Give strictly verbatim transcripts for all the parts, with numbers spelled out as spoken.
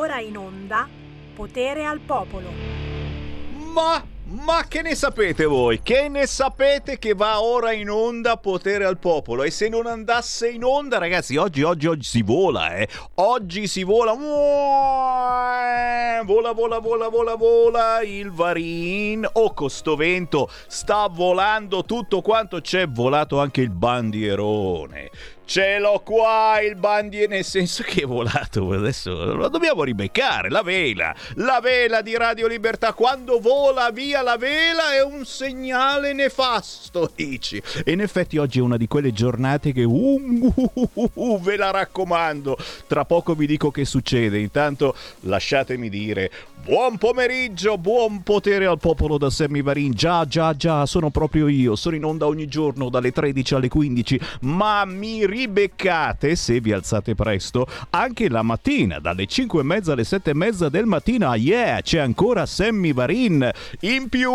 ora in onda Potere al Popolo. Ma, ma che ne sapete voi? Che ne sapete che va ora in onda Potere al Popolo? E se non andasse in onda, ragazzi, oggi, oggi, oggi si vola, eh? Oggi si vola. Vola, vola, vola, vola, vola il Varin. Oh, con sto vento sta volando tutto quanto. C'è volato anche il bandierone. Ce l'ho qua il bandierone, nel senso che è volato, adesso lo dobbiamo ribeccare, la vela, la vela di Radio Libertà. Quando vola via la vela è un segnale nefasto, dici. E in effetti oggi è una di quelle giornate che, uh, uh, uh, uh, uh, ve la raccomando, tra poco vi dico che succede. Intanto lasciatemi dire buon pomeriggio, buon potere al popolo da Sammy Varin. Già, già, già, sono proprio io, sono in onda ogni giorno dalle tredici alle quindici, ma mi ri- beccate, se vi alzate presto, anche la mattina dalle cinque e mezza alle sette e mezza del mattino. Yeah, c'è ancora Sammy Varin. In più,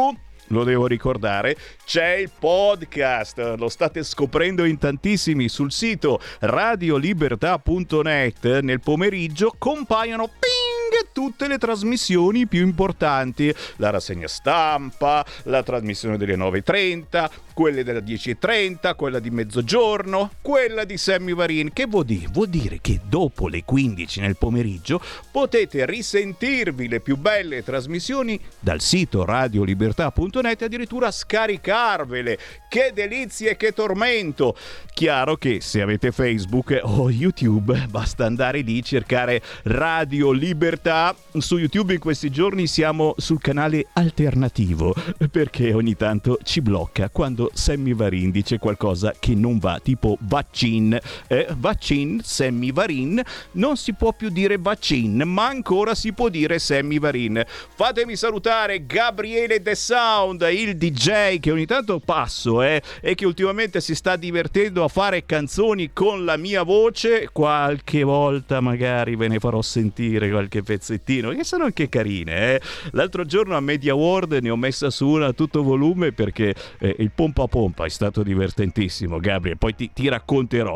lo devo ricordare, c'è il podcast, lo state scoprendo in tantissimi sul sito radio libertà punto net. Nel pomeriggio compaiono ping tutte le trasmissioni più importanti, la rassegna stampa, la trasmissione delle nove e trenta, quelle della dieci e trenta, quella di mezzogiorno, quella di Sammy Varin, che vuol dire? Vuol dire che dopo le quindici nel pomeriggio potete risentirvi le più belle trasmissioni dal sito radio libertà punto net e addirittura scaricarvele. Che delizie e che tormento. Chiaro che se avete Facebook o YouTube basta andare lì, cercare Radio Libertà. Su YouTube in questi giorni siamo sul canale alternativo, perché ogni tanto ci blocca quando Sammy Varin dice qualcosa che non va, tipo vaccin, eh, vaccin, Sammy Varin. Non si può più dire vaccin, ma ancora si può dire Sammy Varin. Fatemi salutare Gabriele The Sound, il D J che ogni tanto passo eh, e che ultimamente si sta divertendo a fare canzoni con la mia voce. Qualche volta magari ve ne farò sentire qualche pezzettino, che sono anche carine eh. L'altro giorno a Media World ne ho messa su una a tutto volume, perché eh, il pompa pompa è stato divertentissimo, Gabriele, poi ti, ti racconterò.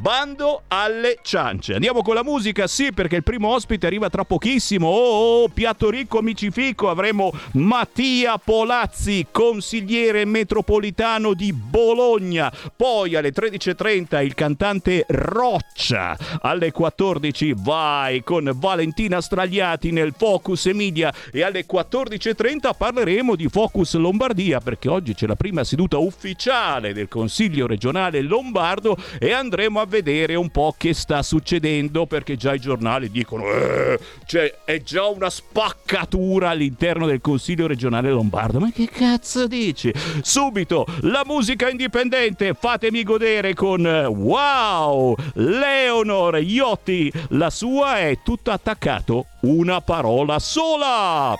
Bando alle ciance, andiamo con la musica, sì, perché il primo ospite arriva tra pochissimo. Oh, oh piatto ricco, amici fico, avremo Mattia Polazzi, consigliere metropolitano di Bologna. Poi alle tredici e trenta il cantante Roccia, alle quattordici vai con Valentina Stragliati nel Focus Emilia, e alle quattordici e trenta parleremo di Focus Lombardia, perché oggi c'è la prima seduta ufficiale del Consiglio regionale lombardo e andremo a vedere un po' che sta succedendo, perché già i giornali dicono eh, cioè è già una spaccatura all'interno del Consiglio regionale lombardo. Ma che cazzo dici? Subito la musica indipendente, fatemi godere con wow Leonor Iotti, la sua è tutto attaccato, una parola sola.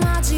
Magic.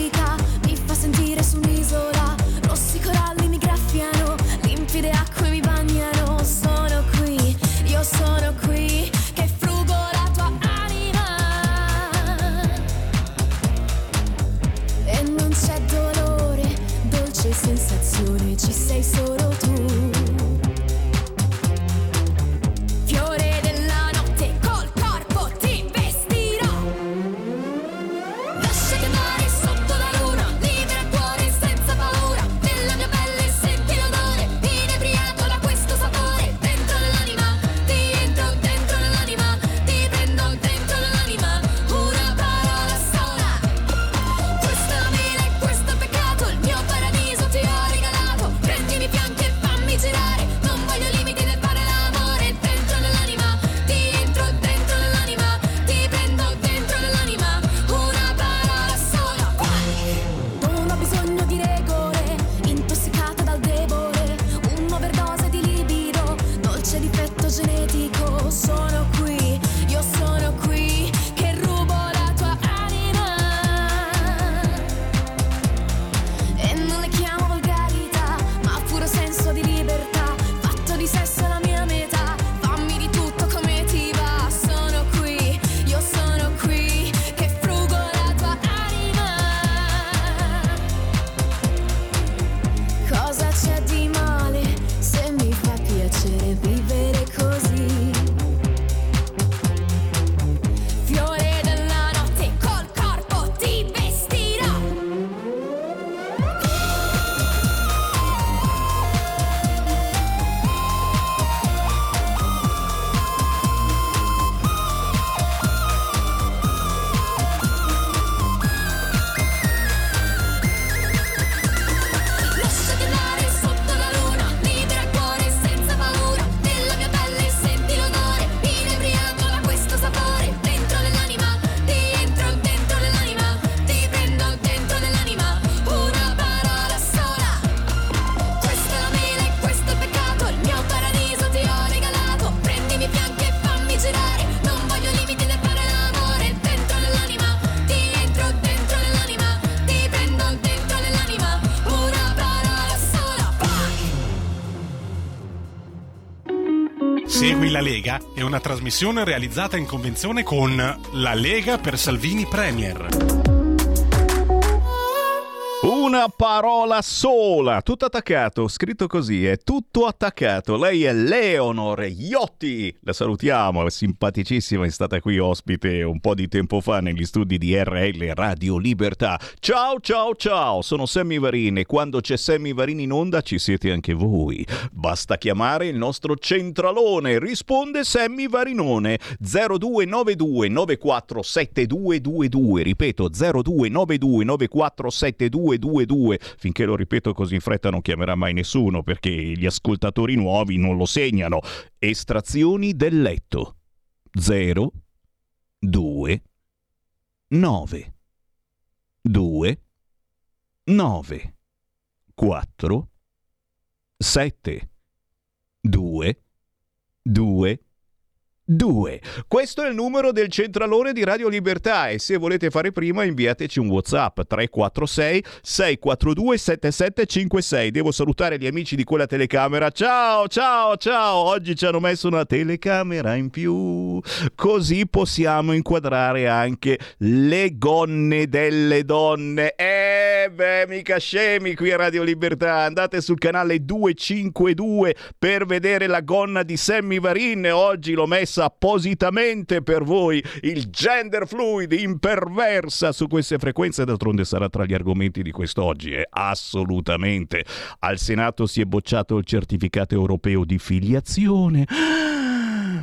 La Lega è una trasmissione realizzata in convenzione con La Lega per Salvini Premier. Una parola sola, tutto attaccato, scritto così, è tutto attaccato. Lei è Leonor Iotti, la salutiamo, è simpaticissima, è stata qui ospite un po' di tempo fa negli studi di R L Radio Libertà. Ciao, ciao, ciao, sono Semivarino e quando c'è Semivarino in onda ci siete anche voi. Basta chiamare il nostro centralone, risponde Semivarinone, zero due nove due nove quattro sette due due due, ripeto zero due nove due nove quattro sette due due due. due due, finché lo ripeto così in fretta non chiamerà mai nessuno perché gli ascoltatori nuovi non lo segnano. Estrazioni del letto zero due nove due nove quattro sette due due due. Questo è il numero del centralone di Radio Libertà e se volete fare prima inviateci un WhatsApp tre quattro sei sei quattro due sette sette cinque sei. Devo salutare gli amici di quella telecamera. Ciao, ciao, ciao. Oggi ci hanno messo una telecamera in più, così possiamo inquadrare anche le gonne delle donne. Eh beh, mica scemi qui a Radio Libertà. Andate sul canale duecentocinquantadue per vedere la gonna di Semivarin. Oggi l'ho messa appositamente per voi, il gender fluid imperversa su queste frequenze, d'altronde sarà tra gli argomenti di quest'oggi, eh? Assolutamente. Al Senato si è bocciato il certificato europeo di filiazione.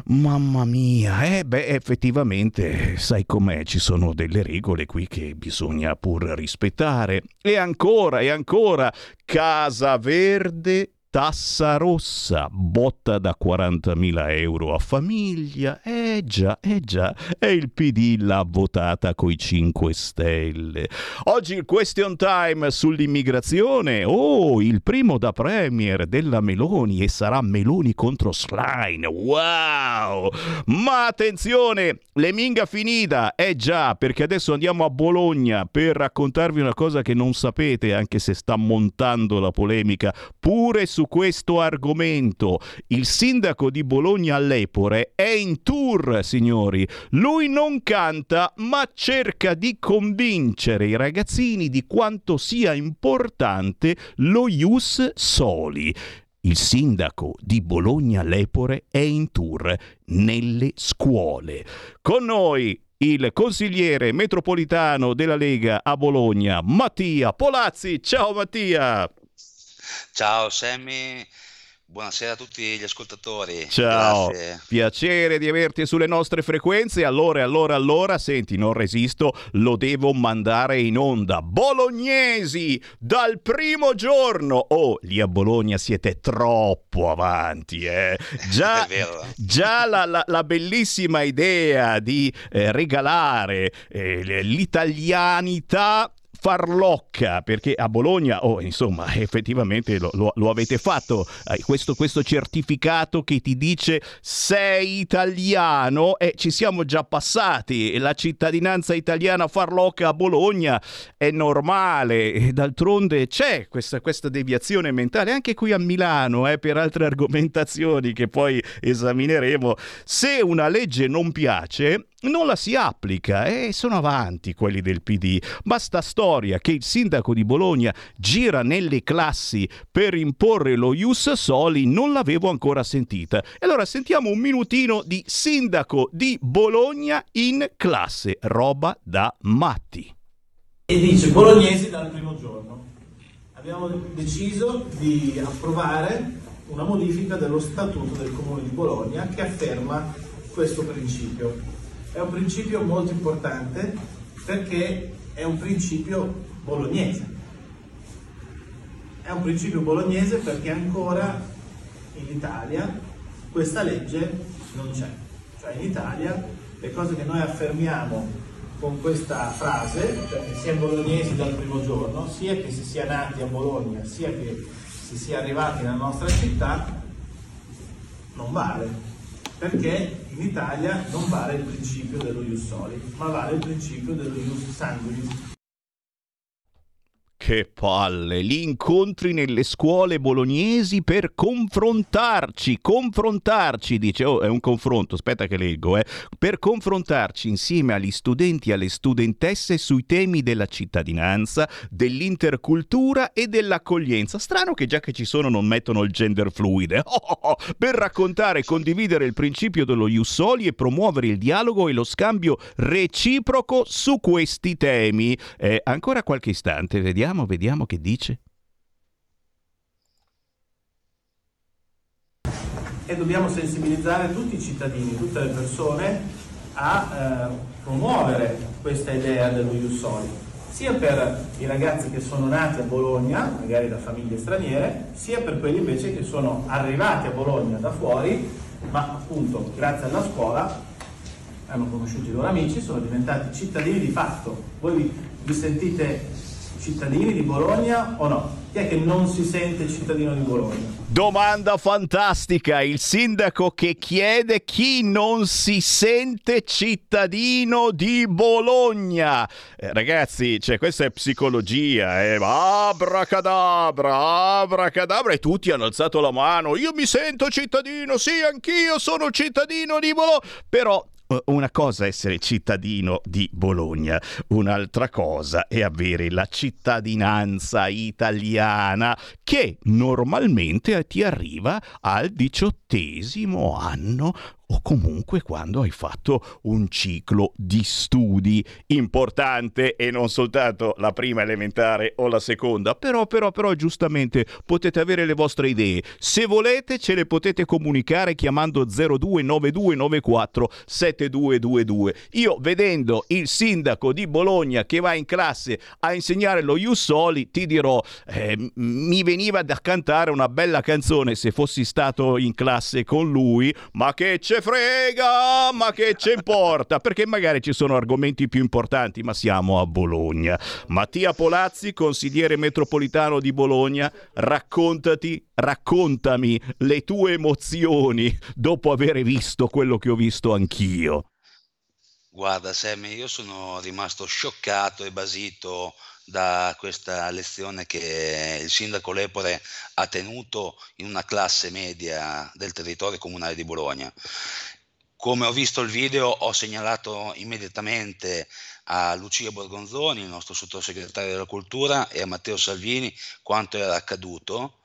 Mamma mia, eh beh, effettivamente, sai com'è, ci sono delle regole qui che bisogna pur rispettare. E ancora, e ancora, Casa Verde tassa rossa, botta da quarantamila euro a famiglia. Eh già, eh già, e il P D l'ha votata coi cinque stelle. Oggi il question time sull'immigrazione. Oh, il primo da premier della Meloni e sarà Meloni contro Schlein. Wow! Ma attenzione, le minga finita. Eh già, perché adesso andiamo a Bologna per raccontarvi una cosa che non sapete, anche se sta montando la polemica, pure su questo argomento. Il sindaco di Bologna Lepore è in tour, signori. Lui non canta, ma cerca di convincere i ragazzini di quanto sia importante lo ius soli. Il sindaco di Bologna Lepore è in tour nelle scuole. Con noi il consigliere metropolitano della Lega a Bologna, Mattia Polazzi. Ciao Mattia. Ciao Sammy, buonasera a tutti gli ascoltatori. Ciao, grazie. Piacere di averti sulle nostre frequenze. Allora, allora, allora, senti, non resisto, lo devo mandare in onda. Bolognesi, dal primo giorno. Oh, lì a Bologna siete troppo avanti, eh. Già, è vero. Già la, la, la bellissima idea di eh, regalare eh, l'italianità farlocca, perché a Bologna, oh, insomma, effettivamente lo, lo, lo avete fatto, questo, questo certificato che ti dice sei italiano, e eh, ci siamo già passati, la cittadinanza italiana farlocca a Bologna è normale, d'altronde c'è questa, questa deviazione mentale, anche qui a Milano, eh, per altre argomentazioni che poi esamineremo. Se una legge non piace, non la si applica, e eh? sono avanti quelli del P D. Basta storia che il sindaco di Bologna gira nelle classi per imporre lo ius soli, non l'avevo ancora sentita. E allora sentiamo un minutino di sindaco di Bologna in classe, roba da matti. E dice: bolognesi dal primo giorno. Abbiamo deciso di approvare una modifica dello statuto del comune di Bologna che afferma questo principio. È un principio molto importante perché è un principio bolognese. È un principio bolognese perché ancora in Italia questa legge non c'è. Cioè in Italia le cose che noi affermiamo con questa frase, cioè che si è bolognesi dal primo giorno, sia che si sia nati a Bologna, sia che si sia arrivati nella nostra città, non vale. Perché in Italia non vale il principio dello ius soli, ma vale il principio dello ius sanguinis. che palle, gli incontri nelle scuole bolognesi per confrontarci, confrontarci, dice, oh è un confronto, aspetta che leggo, eh, per confrontarci insieme agli studenti e alle studentesse sui temi della cittadinanza, dell'intercultura e dell'accoglienza. Strano che già che ci sono non mettono il gender fluide, oh, oh, oh. Per raccontare e condividere il principio dello ius soli e promuovere il dialogo e lo scambio reciproco su questi temi. Eh, ancora qualche istante, vediamo, vediamo che dice. E dobbiamo sensibilizzare tutti i cittadini, tutte le persone a eh, promuovere questa idea dello ius soli, sia per i ragazzi che sono nati a Bologna, magari da famiglie straniere, sia per quelli invece che sono arrivati a Bologna da fuori, ma appunto grazie alla scuola hanno conosciuto i loro amici, sono diventati cittadini di fatto. Voi vi, vi sentite cittadini di Bologna o no? Chi è che non si sente cittadino di Bologna? Domanda fantastica, il sindaco che chiede chi non si sente cittadino di Bologna. Eh, ragazzi, cioè, questa è psicologia, eh? Abracadabra, abracadabra, e tutti hanno alzato la mano, io mi sento cittadino, sì anch'io sono cittadino di Bologna, però... Una cosa è essere cittadino di Bologna, un'altra cosa è avere la cittadinanza italiana che normalmente ti arriva al diciottesimo anno o comunque quando hai fatto un ciclo di studi importante e non soltanto la prima elementare o la seconda. Però, però, però, giustamente potete avere le vostre idee. Se volete ce le potete comunicare chiamando zero due nove due nove quattro sette due due due. Io vedendo il sindaco di Bologna che va in classe a insegnare lo ius soli, ti dirò, eh, mi veniva da cantare una bella canzone se fossi stato in classe con lui, ma che c'è frega, ma che ci importa, perché magari ci sono argomenti più importanti, ma siamo a Bologna. Mattia Polazzi, consigliere metropolitano di Bologna, raccontati, raccontami le tue emozioni dopo aver visto quello che ho visto anch'io. Guarda Sammy, io sono rimasto scioccato e basito da questa lezione che il sindaco Lepore ha tenuto in una classe media del territorio comunale di Bologna. Come ho visto il video, ho segnalato immediatamente a Lucia Borgonzoni, il nostro sottosegretario della cultura, e a Matteo Salvini quanto era accaduto.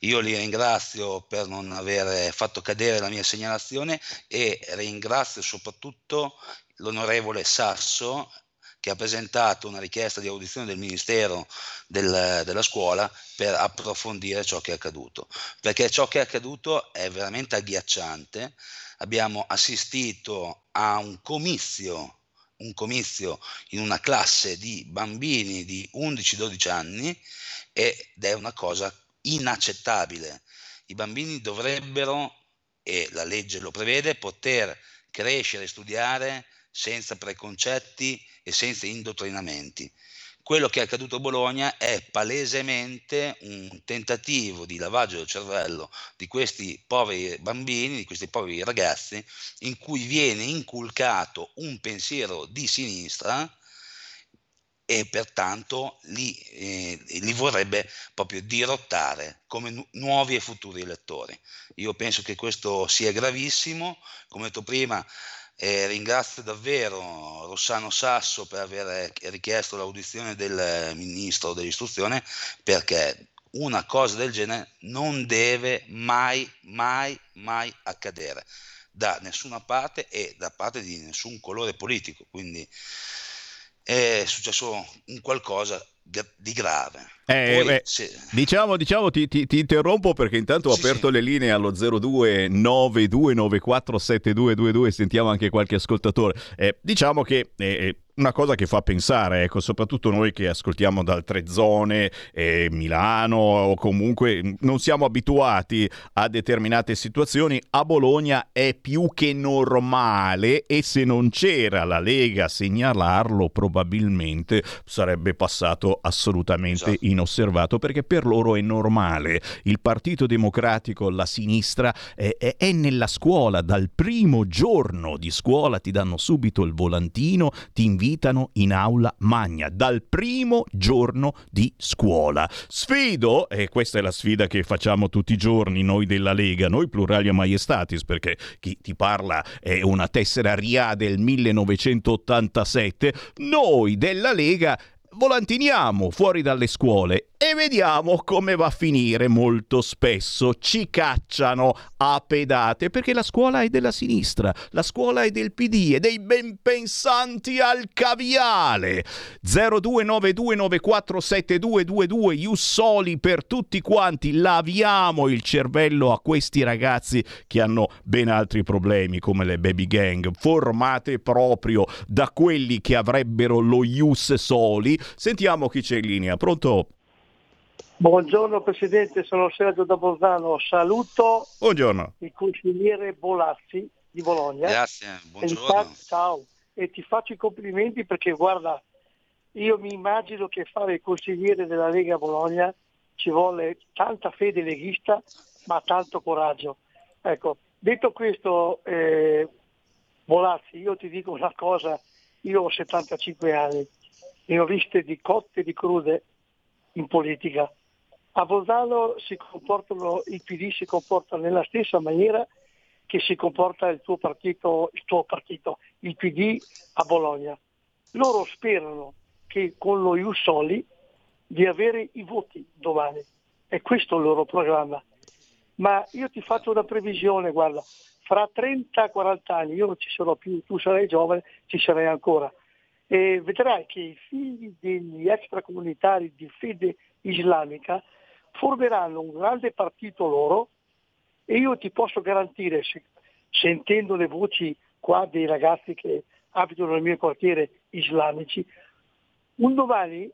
Io li ringrazio per non aver fatto cadere la mia segnalazione e ringrazio soprattutto l'onorevole Sasso, che ha presentato una richiesta di audizione del Ministero del, della Scuola per approfondire ciò che è accaduto, perché ciò che è accaduto è veramente agghiacciante. Abbiamo assistito a un comizio, un comizio in una classe di bambini di undici dodici anni ed è una cosa inaccettabile. I bambini dovrebbero, e la legge lo prevede, poter crescere e studiare senza preconcetti e senza indottrinamenti. Quello che è accaduto a Bologna è palesemente un tentativo di lavaggio del cervello di questi poveri bambini, di questi poveri ragazzi, in cui viene inculcato un pensiero di sinistra e pertanto li, eh, li vorrebbe proprio dirottare come nu- nuovi e futuri elettori. Io penso che questo sia gravissimo, come ho detto prima. Eh, ringrazio davvero Rossano Sasso per aver richiesto l'audizione del Ministro dell'Istruzione, perché una cosa del genere non deve mai, mai, mai accadere da nessuna parte e da parte di nessun colore politico. Quindi è successo un qualcosa di grave. Eh, Poi, beh, se... Diciamo, diciamo ti, ti, ti interrompo perché intanto ho sì, aperto sì. le linee allo zero due nove due nove quattro sette due due due. Sentiamo anche qualche ascoltatore. Eh, diciamo che eh, una cosa che fa pensare, ecco, soprattutto noi che ascoltiamo da altre zone, eh, Milano o comunque non siamo abituati a determinate situazioni. A Bologna è più che normale e se non c'era la Lega a segnalarlo probabilmente sarebbe passato assolutamente inosservato, perché per loro è normale. Il Partito Democratico, la sinistra, è, è, è nella scuola. Dal primo giorno di scuola ti danno subito il volantino, ti invitano invitano in aula magna dal primo giorno di scuola. Sfido, e questa è la sfida che facciamo tutti i giorni noi della Lega, noi pluralia maiestatis, perché chi ti parla è una tessera R I A del millenovecentottantasette, noi della Lega volantiniamo fuori dalle scuole e vediamo come va a finire. Molto spesso ci cacciano a pedate perché la scuola è della sinistra, la scuola è del P D e dei ben pensanti al caviale. zero due nove due nove quattro sette due due due, Jussoli per tutti quanti, laviamo il cervello a questi ragazzi che hanno ben altri problemi, come le baby gang formate proprio da quelli che avrebbero lo ius soli. Sentiamo chi c'è in linea. Pronto? Buongiorno Presidente, sono Sergio da Bolzano, saluto buongiorno. Il consigliere Polazzi di Bologna. Grazie, buongiorno. E fa- ciao, e ti faccio i complimenti perché guarda, io mi immagino che fare il consigliere della Lega Bologna ci vuole tanta fede leghista ma tanto coraggio. Ecco, detto questo eh, Polazzi, io ti dico una cosa, io ho settantacinque anni, ne ho viste di cotte e di crude in politica. A Bolzano si comportano, il P D si comporta nella stessa maniera che si comporta il tuo partito, il tuo partito, il P D a Bologna. Loro sperano che con lo ius soli di avere i voti domani. È questo il loro programma. Ma io ti faccio una previsione, guarda, fra trenta quaranta anni, io non ci sarò più, tu sarai giovane, ci sarai ancora. E vedrai che i figli degli extracomunitari di fede islamica formeranno un grande partito loro, e io ti posso garantire, sentendo le voci qua dei ragazzi che abitano nel mio quartiere islamici, un domani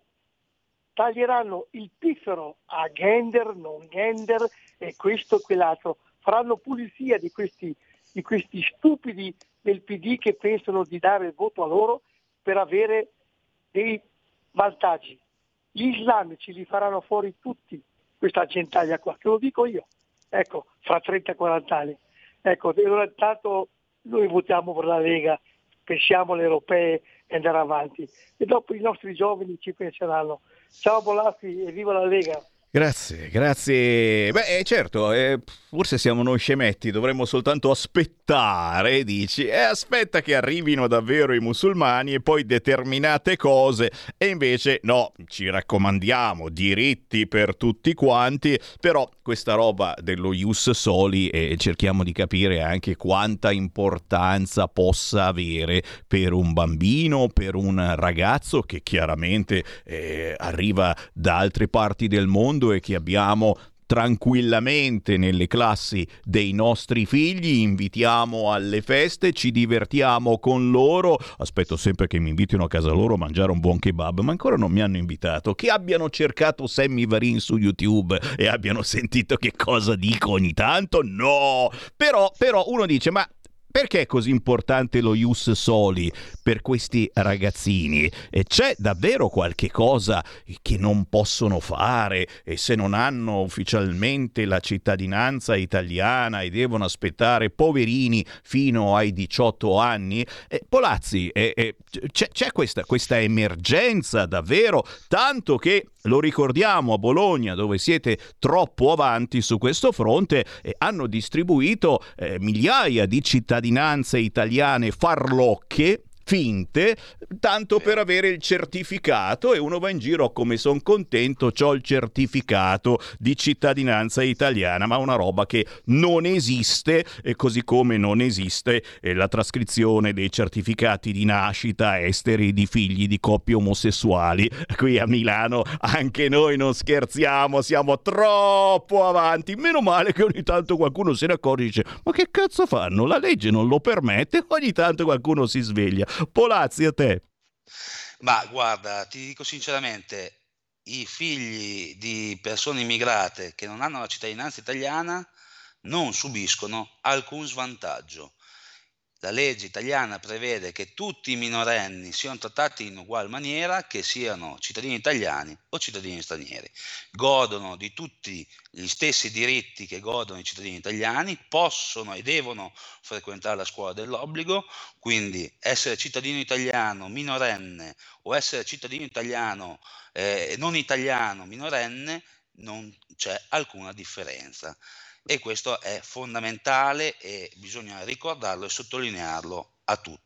taglieranno il piffero a gender, non gender e questo e quell'altro, faranno pulizia di questi, di questi stupidi del P D che pensano di dare il voto a loro per avere dei vantaggi. Gli islamici li faranno fuori tutti, questa gentaglia qua, te lo dico io, ecco, fra trenta quaranta anni. Ecco, intanto noi votiamo per la Lega, pensiamo alle europee e andare avanti, e dopo i nostri giovani ci penseranno. Ciao Polazzi e viva la Lega! Grazie, grazie. Beh, certo, eh, forse siamo noi scemetti, dovremmo soltanto aspettare, dici, eh, aspetta che arrivino davvero i musulmani e poi determinate cose, e invece no, ci raccomandiamo, diritti per tutti quanti, però questa roba dello ius soli eh, cerchiamo di capire anche quanta importanza possa avere per un bambino, per un ragazzo che chiaramente eh, arriva da altre parti del mondo e che abbiamo tranquillamente nelle classi dei nostri figli, invitiamo alle feste, ci divertiamo con loro, aspetto sempre che mi invitino a casa loro a mangiare un buon kebab, ma ancora non mi hanno invitato, che abbiano cercato Sammy Varin su YouTube e abbiano sentito che cosa dico ogni tanto, no! Però, però uno dice, ma perché è così importante lo ius soli per questi ragazzini? E c'è davvero qualche cosa che non possono fare, e se non hanno ufficialmente la cittadinanza italiana e devono aspettare, poverini, fino ai diciotto anni? Eh, Polazzi, eh, eh, c'è, c'è questa, questa emergenza davvero, tanto che, lo ricordiamo, a Bologna, dove siete troppo avanti su questo fronte, eh, hanno distribuito eh, migliaia di cittadinanze italiane farlocche, finte, tanto per avere il certificato, e uno va in giro come son contento, c'ho il certificato di cittadinanza italiana, ma una roba che non esiste, e così come non esiste eh, la trascrizione dei certificati di nascita esteri di figli di coppie omosessuali. Qui a Milano anche noi non scherziamo, siamo troppo avanti, meno male che ogni tanto qualcuno se ne accorge e dice ma che cazzo fanno, la legge non lo permette, ogni tanto qualcuno si sveglia. Polazzi, a te. Ma guarda, ti dico sinceramente, i figli di persone immigrate che non hanno la cittadinanza italiana non subiscono alcun svantaggio. La legge italiana prevede che tutti i minorenni siano trattati in ugual maniera, che siano cittadini italiani o cittadini stranieri. Godono di tutti gli stessi diritti che godono i cittadini italiani, possono e devono frequentare la scuola dell'obbligo, quindi essere cittadino italiano minorenne o essere cittadino italiano eh, non italiano minorenne non c'è alcuna differenza. E questo è fondamentale e bisogna ricordarlo e sottolinearlo a tutti.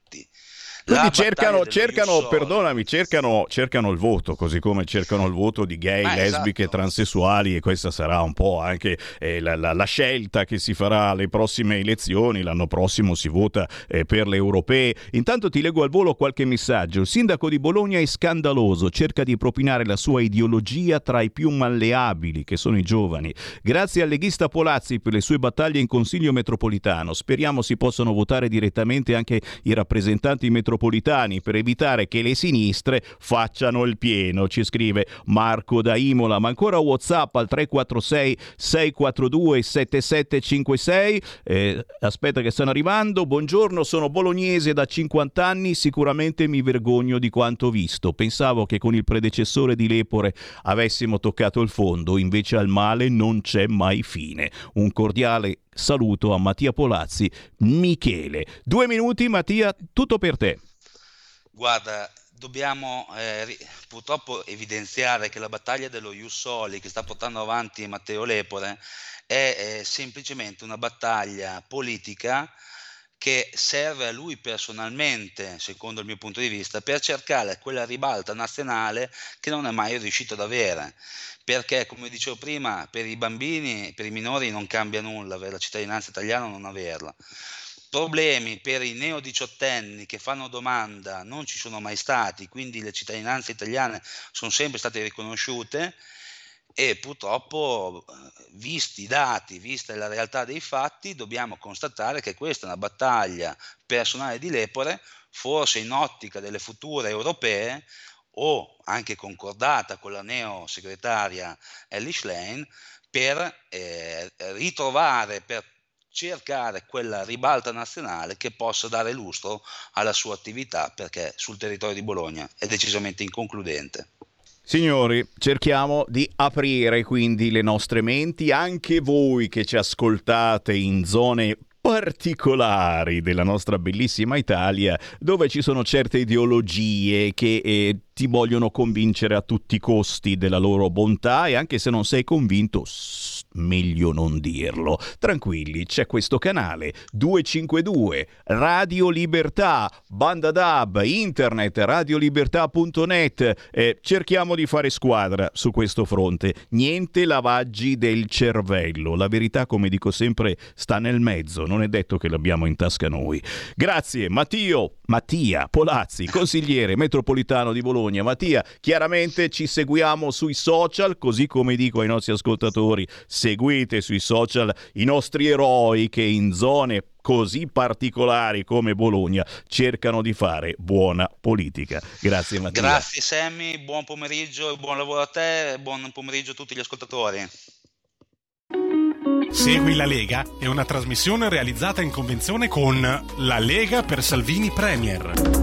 Quindi cercano, cercano perdonami, cercano, cercano il voto, così come cercano il voto di gay, eh, lesbiche, esatto. Transessuali, e questa sarà un po' anche eh, la, la, la scelta che si farà alle prossime elezioni. L'anno prossimo si vota eh, per le europee. Intanto ti leggo al volo qualche messaggio. Il sindaco di Bologna è scandaloso, cerca di propinare la sua ideologia tra i più malleabili, che sono i giovani. Grazie al leghista Polazzi per le sue battaglie in Consiglio metropolitano. Speriamo si possano votare direttamente anche i rappresentanti metropolitani per evitare che le sinistre facciano il pieno, ci scrive Marco da Imola. Ma ancora WhatsApp al tre quattro sei sei quattro due sette sette cinque sei. Eh, aspetta che stanno arrivando. Buongiorno, sono bolognese da cinquanta anni, sicuramente mi vergogno di quanto visto. Pensavo che con il predecessore di Lepore avessimo toccato il fondo, invece al male non c'è mai fine. Un cordiale saluto a Mattia Polazzi, Michele. Due minuti, Mattia, tutto per te. Guarda, dobbiamo eh, purtroppo evidenziare che la battaglia dello Ius Soli che sta portando avanti Matteo Lepore è eh, semplicemente una battaglia politica che serve a lui personalmente, secondo il mio punto di vista, per cercare quella ribalta nazionale che non è mai riuscito ad avere. Perché, come dicevo prima, per i bambini, per i minori non cambia nulla avere la cittadinanza italiana o non averla. Problemi per i neodiciottenni che fanno domanda non ci sono mai stati, quindi le cittadinanze italiane sono sempre state riconosciute, e purtroppo, visti i dati, vista la realtà dei fatti, dobbiamo constatare che questa è una battaglia personale di Lepore, forse in ottica delle future europee, o anche concordata con la neo segretaria Elly Schlein, per eh, ritrovare, per cercare quella ribalta nazionale che possa dare lustro alla sua attività, perché sul territorio di Bologna è decisamente inconcludente. Signori, cerchiamo di aprire quindi le nostre menti, anche voi che ci ascoltate in zone particolari della nostra bellissima Italia, dove ci sono certe ideologie che eh, ti vogliono convincere a tutti i costi della loro bontà, e anche se non sei convinto, meglio non dirlo. Tranquilli, c'è questo canale duecentocinquantadue, Radio Libertà, banda D A B, internet, radiolibertà punto net. Eh, cerchiamo di fare squadra su questo fronte. Niente lavaggi del cervello. La verità, come dico sempre, sta nel mezzo. Non è detto che l'abbiamo in tasca noi. Grazie, Mattio, Mattia Polazzi, consigliere metropolitano di Bologna. Mattia, chiaramente ci seguiamo sui social, così come dico ai nostri ascoltatori, seguite sui social i nostri eroi che in zone così particolari come Bologna cercano di fare buona politica. Grazie Mattia. Grazie Sammy, buon pomeriggio e buon lavoro a te, e buon pomeriggio a tutti gli ascoltatori. Segui la Lega è una trasmissione realizzata in convenzione con la Lega per Salvini Premier.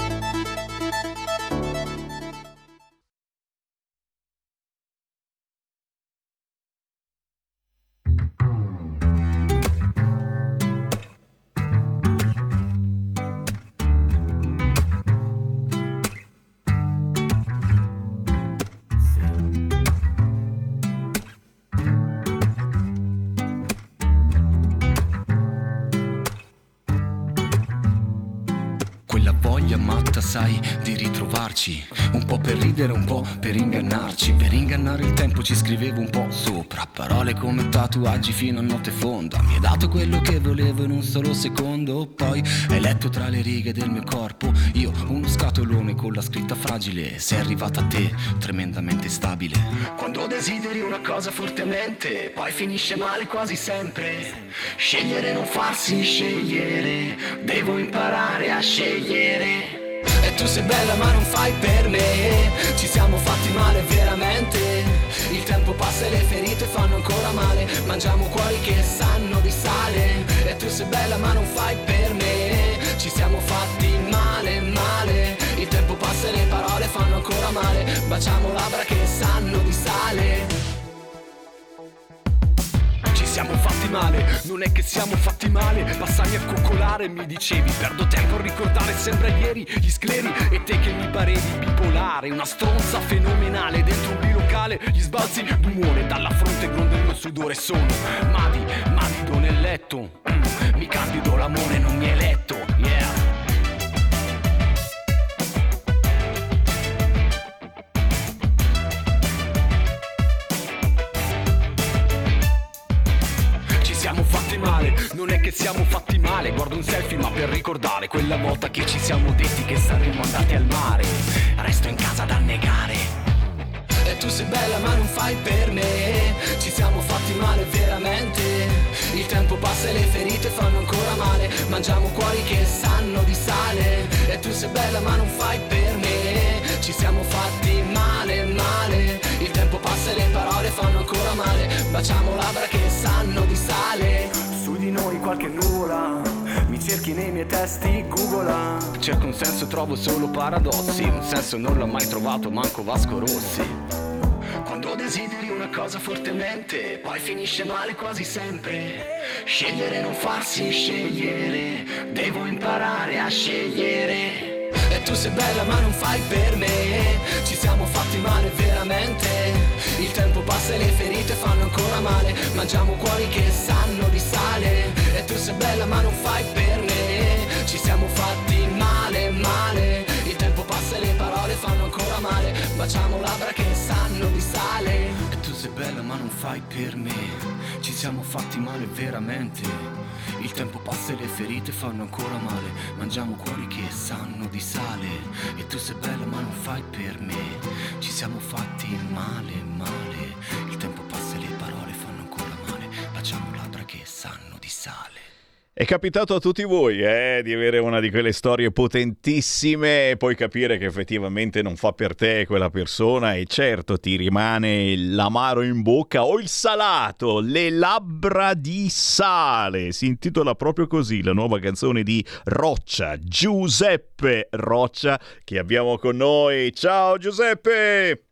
Your mom. speranza, sai, di ritrovarci, un po' per ridere, un po' per ingannarci. Per ingannare il tempo ci scrivevo un po' sopra, parole come tatuaggi fino a notte fonda. Mi hai dato quello che volevo in un solo secondo, poi hai letto tra le righe del mio corpo. Io, uno scatolone con la scritta fragile, sei arrivata a te, tremendamente stabile. Quando desideri una cosa fortemente, poi finisce male quasi sempre. Scegliere, non farsi scegliere, devo imparare a scegliere. E tu sei bella ma non fai per me, ci siamo fatti male veramente. Il tempo passa e le ferite fanno ancora male, mangiamo cuori che sanno di sale. E tu sei bella ma non fai per me, ci siamo fatti male male. Il tempo passa e le parole fanno ancora male, baciamo labbra che sanno di sale. Siamo fatti male, non è che siamo fatti male. Passavi a coccolare, mi dicevi, perdo tempo a ricordare, sembra ieri, gli scleri. E te che mi parevi bipolare, una stronza fenomenale, dentro un bilocale, gli sbalzi d'umore, dalla fronte grondello sudore. Sono Madi, Madido nel letto, mm, mi candido, l'amore non mi è letto, yeah. Male. Non è che siamo fatti male, guardo un selfie ma per ricordare quella volta che ci siamo detti che saremmo andati al mare. Resto in casa ad annegare. E tu sei bella ma non fai per me, ci siamo fatti male veramente. Il tempo passa e le ferite fanno ancora male, mangiamo cuori che sanno di sale. E tu sei bella ma non fai per me, ci siamo fatti male male. Il tempo passa e le parole fanno ancora male, baciamo labbra che sanno di sale. Di noi qualche nuvola, mi cerchi nei miei testi, googola. Cerco un senso, trovo solo paradossi, un senso non l'ho mai trovato, manco Vasco Rossi. Quando desideri una cosa fortemente, poi finisce male quasi sempre. Scegliere, non farsi scegliere, devo imparare a scegliere. E tu sei bella ma non fai per me, ci siamo fatti male veramente. Il tempo passa e le ferite fanno ancora male, mangiamo cuori che sanno di sale. E tu sei bella ma non fai per me, ci siamo fatti male male. Il tempo passa e le parole fanno ancora male, baciamo labbra che sanno di sale. E tu sei bella ma non fai per me, ci siamo fatti male veramente. Il tempo passa e le ferite fanno ancora male, mangiamo cuori che sanno di sale. E tu sei bella ma non fai per me, ci siamo fatti male male. Il tempo passa e le parole fanno ancora male, facciamo labbra che sanno di sale. È capitato a tutti voi eh, di avere una di quelle storie potentissime e poi capire che effettivamente non fa per te quella persona, e certo ti rimane l'amaro in bocca o il salato, le labbra di sale. Si intitola proprio così la nuova canzone di Roccia, Giuseppe Roccia, che abbiamo con noi. Ciao Giuseppe!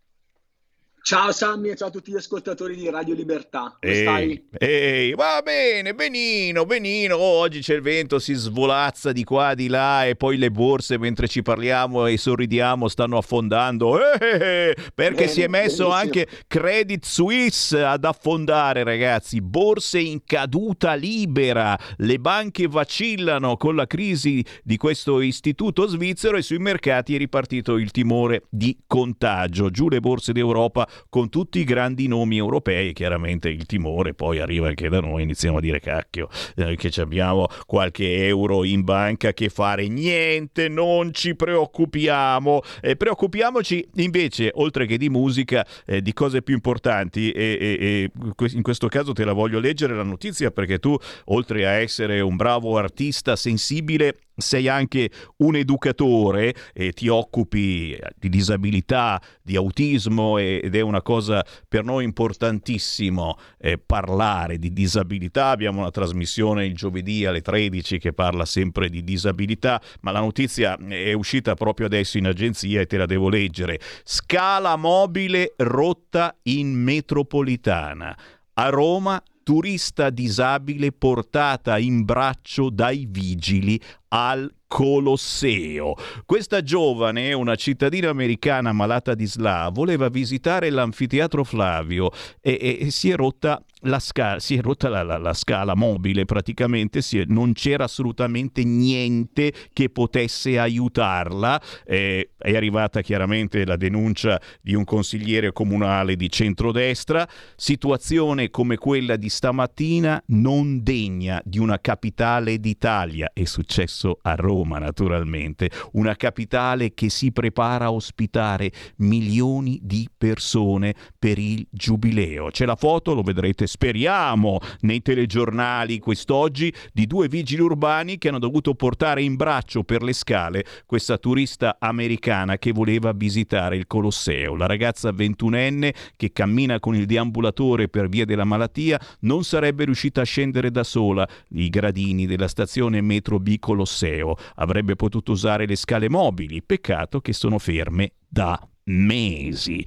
Ciao Sammy e ciao a tutti gli ascoltatori di Radio Libertà. Come ehi, stai? Ehi, va bene, benino, benino. Oh, oggi c'è il vento, si svolazza di qua, di là, e poi le borse, mentre ci parliamo e sorridiamo, stanno affondando. Eh, eh, eh, perché bene, si è messo benissimo. Anche Credit Suisse ad affondare, ragazzi. Borse in caduta libera. Le banche vacillano con la crisi di questo istituto svizzero e sui mercati è ripartito il timore di contagio. Giù le borse d'Europa, con tutti i grandi nomi europei, chiaramente il timore poi arriva anche da noi, iniziamo a dire cacchio eh, che abbiamo qualche euro in banca, che fare? Niente, non ci preoccupiamo. Eh, preoccupiamoci invece, oltre che di musica, eh, di cose più importanti, e, e, e in questo caso te la voglio leggere la notizia, perché tu, oltre a essere un bravo artista sensibile, sei anche un educatore e ti occupi di disabilità, di autismo, ed è una cosa per noi importantissimo eh, parlare di disabilità. Abbiamo una trasmissione il giovedì alle tredici che parla sempre di disabilità, ma la notizia è uscita proprio adesso in agenzia e te la devo leggere. Scala mobile rotta in metropolitana. A Roma, turista disabile portata in braccio dai vigili al Colosseo. Questa giovane, una cittadina americana malata di SLA, voleva visitare l'anfiteatro Flavio e, e si è rotta la scala, si è rotta la, la, la scala mobile praticamente, si è, non c'era assolutamente niente che potesse aiutarla. Eh, è arrivata chiaramente la denuncia di un consigliere comunale di centrodestra. Situazione come quella di stamattina non degna di una capitale d'Italia. È successo a Roma, naturalmente, una capitale che si prepara a ospitare milioni di persone per il giubileo. C'è la foto, lo vedrete, speriamo, nei telegiornali quest'oggi, di due vigili urbani che hanno dovuto portare in braccio per le scale questa turista americana che voleva visitare il Colosseo. La ragazza ventunenne, che cammina con il deambulatore per via della malattia, non sarebbe riuscita a scendere da sola i gradini della stazione metro B Colosseo. Avrebbe potuto usare le scale mobili, peccato che sono ferme da mesi.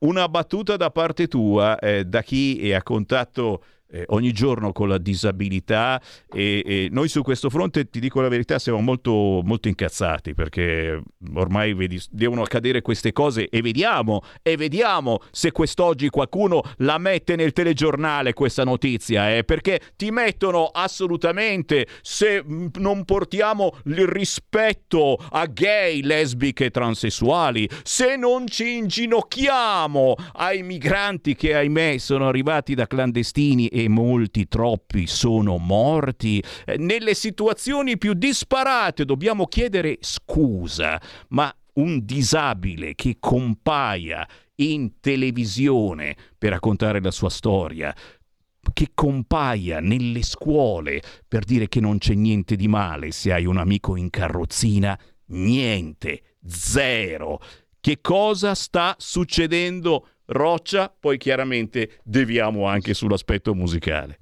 Una battuta da parte tua, eh, da chi è a contatto eh, ogni giorno con la disabilità, e, e noi su questo fronte, ti dico la verità, siamo molto, molto incazzati, perché ormai vedi, devono accadere queste cose e vediamo, e vediamo se quest'oggi qualcuno la mette nel telegiornale questa notizia, eh, perché ti mettono assolutamente, se non portiamo il rispetto a gay, lesbiche e transessuali, se non ci inginocchiamo ai migranti che ahimè sono arrivati da clandestini e molti, troppi, sono morti, eh, nelle situazioni più disparate dobbiamo chiedere scusa. Ma un disabile che compaia in televisione per raccontare la sua storia, che compaia nelle scuole per dire che non c'è niente di male se hai un amico in carrozzina, niente, zero. Che cosa sta succedendo, Roccia? Poi chiaramente deviamo anche sull'aspetto musicale.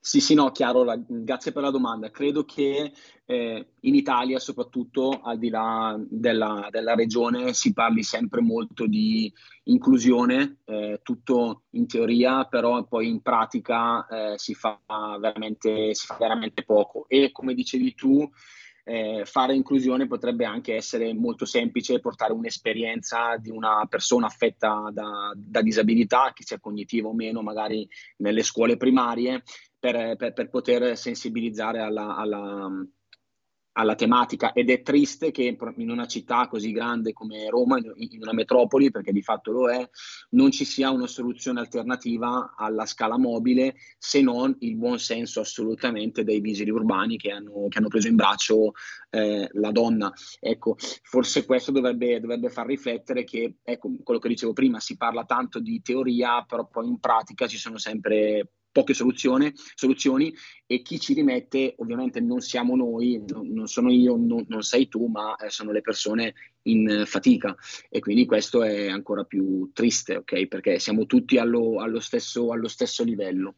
Sì, sì, no, chiaro, la, grazie per la domanda. Credo che eh, in Italia, soprattutto al di là della, della regione, si parli sempre molto di inclusione, eh, tutto in teoria, però poi in pratica eh, si fa veramente, si fa veramente poco. E come dicevi tu, Eh, fare inclusione potrebbe anche essere molto semplice, portare un'esperienza di una persona affetta da, da disabilità, che sia cognitiva o meno, magari nelle scuole primarie, per, per, per poter sensibilizzare alla, alla, alla tematica. Ed è triste che in una città così grande come Roma, in una metropoli, perché di fatto lo è, non ci sia una soluzione alternativa alla scala mobile, se non il buon senso assolutamente dei vigili urbani che hanno, che hanno preso in braccio eh, la donna. Ecco, forse questo dovrebbe, dovrebbe far riflettere che, ecco, quello che dicevo prima, si parla tanto di teoria, però poi in pratica ci sono sempre poche soluzioni, soluzioni e chi ci rimette ovviamente non siamo noi, non, non sono io, non, non sei tu, ma eh, sono le persone in fatica, e quindi questo è ancora più triste, ok? Perché siamo tutti allo, allo, stesso, allo stesso livello.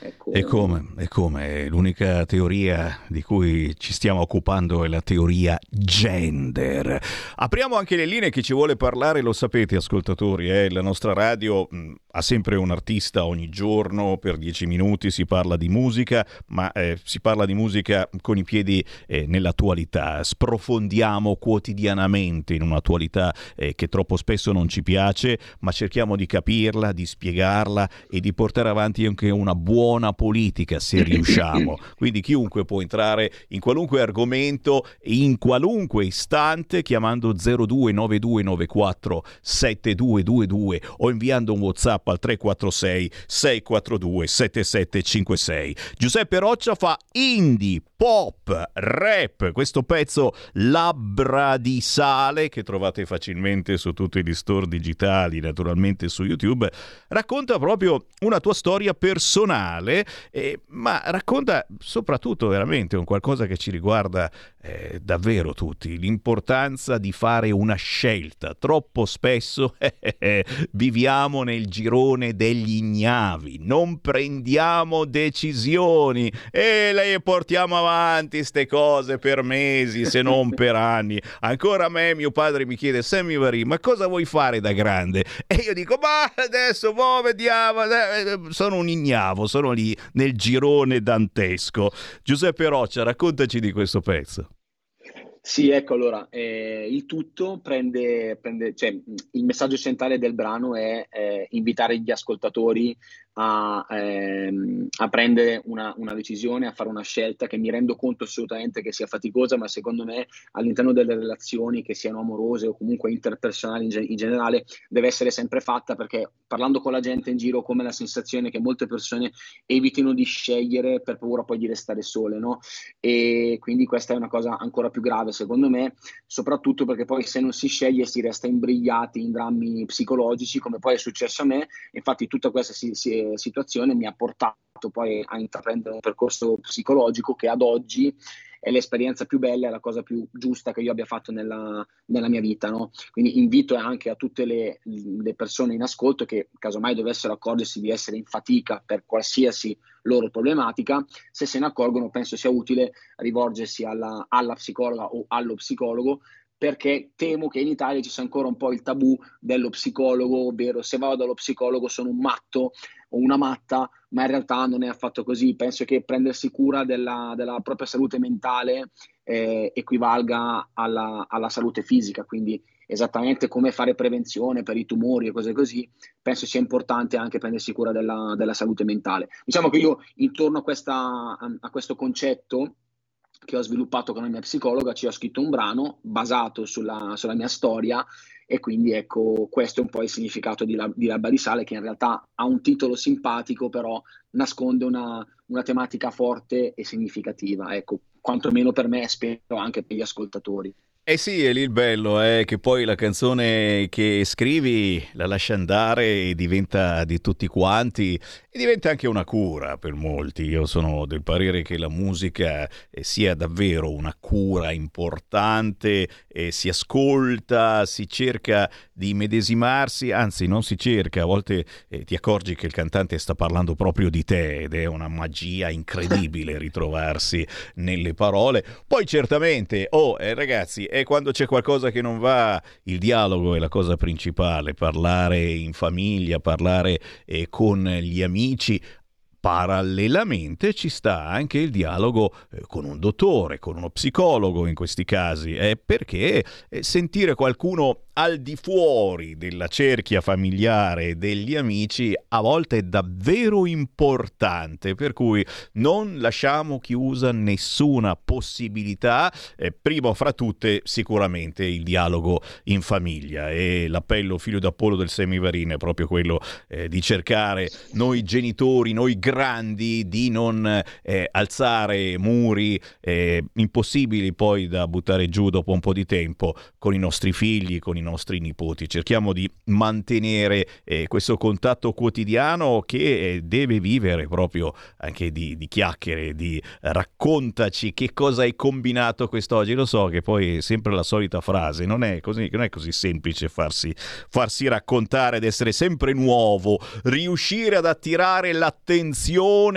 Ecco. E come, e come, l'unica teoria di cui ci stiamo occupando è la teoria gender. Apriamo anche le linee, chi ci vuole parlare, lo sapete ascoltatori, eh? La nostra radio mh, ha sempre un artista ogni giorno, per dieci minuti si parla di musica, ma eh, si parla di musica con i piedi eh, nell'attualità, sprofondiamo quotidianamente in un'attualità eh, che troppo spesso non ci piace, ma cerchiamo di capirla, di spiegarla e di portare avanti anche una buona politica, se riusciamo. Quindi chiunque può entrare in qualunque argomento, in qualunque istante, chiamando zero due nove due nove quattro sette due due due o inviando un WhatsApp al tre quattro sei sei quattro due sette sette cinque sei. Giuseppe Roccia fa indie, pop, rap, questo pezzo Labbra di Sale, che trovate facilmente su tutti gli store digitali, naturalmente su YouTube, racconta proprio una tua storia personale. Eh, ma racconta soprattutto veramente un qualcosa che ci riguarda eh, davvero tutti, l'importanza di fare una scelta. Troppo spesso eh, eh, viviamo nel girone degli ignavi, non prendiamo decisioni e le portiamo avanti ste cose per mesi, se non per anni. Ancora a me mio padre mi chiede: Semivarino, ma cosa vuoi fare da grande? E io dico: ma adesso boh, vediamo, sono un ignavo. bravo, sono lì nel girone dantesco. Giuseppe Roccia, raccontaci di questo pezzo. Sì, ecco, allora, eh, il tutto prende, prende, cioè il messaggio centrale del brano è eh, invitare gli ascoltatori a, ehm, a prendere una, una decisione, a fare una scelta che mi rendo conto assolutamente che sia faticosa, ma secondo me all'interno delle relazioni, che siano amorose o comunque interpersonali in, ge- in generale, deve essere sempre fatta, perché parlando con la gente in giro, come la sensazione che molte persone evitino di scegliere per paura poi di restare sole, no? E quindi questa è una cosa ancora più grave secondo me, soprattutto perché poi se non si sceglie si resta imbrigliati in drammi psicologici, come poi è successo a me. Infatti tutta questa si, si situazione mi ha portato poi a intraprendere un percorso psicologico che ad oggi è l'esperienza più bella, è la cosa più giusta che io abbia fatto nella, nella mia vita, no? Quindi invito anche a tutte le, le persone in ascolto che casomai dovessero accorgersi di essere in fatica per qualsiasi loro problematica, se se ne accorgono penso sia utile rivolgersi alla, alla psicologa o allo psicologo, perché temo che in Italia ci sia ancora un po' il tabù dello psicologo, ovvero se vado dallo psicologo sono un matto o una matta, ma in realtà non è affatto così. Penso che prendersi cura della, della propria salute mentale eh, equivalga alla, alla salute fisica, quindi esattamente come fare prevenzione per i tumori e cose così, penso sia importante anche prendersi cura della, della salute mentale. Diciamo che io intorno a, questa, a questo concetto che ho sviluppato con la mia psicologa ci ho scritto un brano basato sulla, sulla mia storia, e quindi ecco, questo è un po' il significato di, la, di Labba di Sale, che in realtà ha un titolo simpatico però nasconde una, una tematica forte e significativa, ecco, quantomeno per me, spero anche per gli ascoltatori. Eh sì, è lì il bello, è eh, che poi la canzone che scrivi la lasci andare e diventa di tutti quanti, e diventa anche una cura per molti. Io sono del parere che la musica sia davvero una cura importante, eh, si ascolta, si cerca di medesimarsi, anzi non si cerca, a volte eh, ti accorgi che il cantante sta parlando proprio di te, ed è una magia incredibile ritrovarsi nelle parole. Poi certamente, oh eh, ragazzi, e quando c'è qualcosa che non va, il dialogo è la cosa principale, parlare in famiglia, parlare eh, con gli amici. Parallelamente ci sta anche il dialogo eh, con un dottore, con uno psicologo in questi casi, eh, perché eh, sentire qualcuno al di fuori della cerchia familiare e degli amici a volte è davvero importante, per cui non lasciamo chiusa nessuna possibilità, eh, primo fra tutte sicuramente il dialogo in famiglia, e l'appello figlio d'Apollo del Semivarino è proprio quello eh, di cercare noi genitori, noi grandi, di non eh, alzare muri eh, impossibili poi da buttare giù dopo un po' di tempo con i nostri figli, con i nostri nipoti. Cerchiamo di mantenere eh, questo contatto quotidiano che eh, deve vivere proprio anche di, di chiacchiere, di raccontaci che cosa hai combinato quest'oggi. Lo so che poi è sempre la solita frase, non è così, non è così semplice farsi, farsi raccontare ed essere sempre nuovo, riuscire ad attirare l'attenzione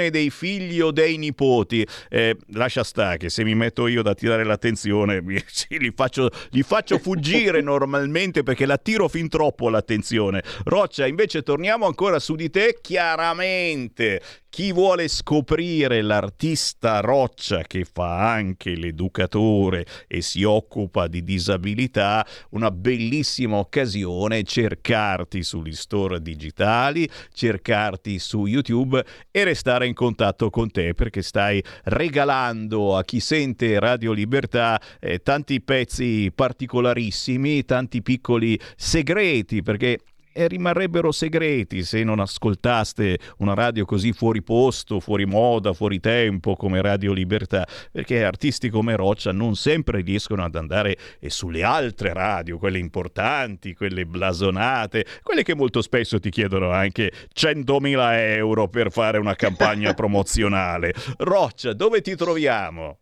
dei figli o dei nipoti. Eh, lascia sta che se mi metto io ad attirare l'attenzione li faccio, li faccio fuggire normalmente, perché la tiro fin troppo l'attenzione. Roccia, invece torniamo ancora su di te. Chiaramente chi vuole scoprire l'artista Roccia, che fa anche l'educatore e si occupa di disabilità, una bellissima occasione, cercarti sugli store digitali, cercarti su YouTube e restare in contatto con te, perché stai regalando a chi sente Radio Libertà eh, tanti pezzi particolarissimi, tanti piccoli segreti, perché e rimarrebbero segreti se non ascoltaste una radio così fuori posto, fuori moda, fuori tempo come Radio Libertà, perché artisti come Roccia non sempre riescono ad andare sulle altre radio, quelle importanti, quelle blasonate, quelle che molto spesso ti chiedono anche centomila euro per fare una campagna promozionale. Roccia, dove ti troviamo?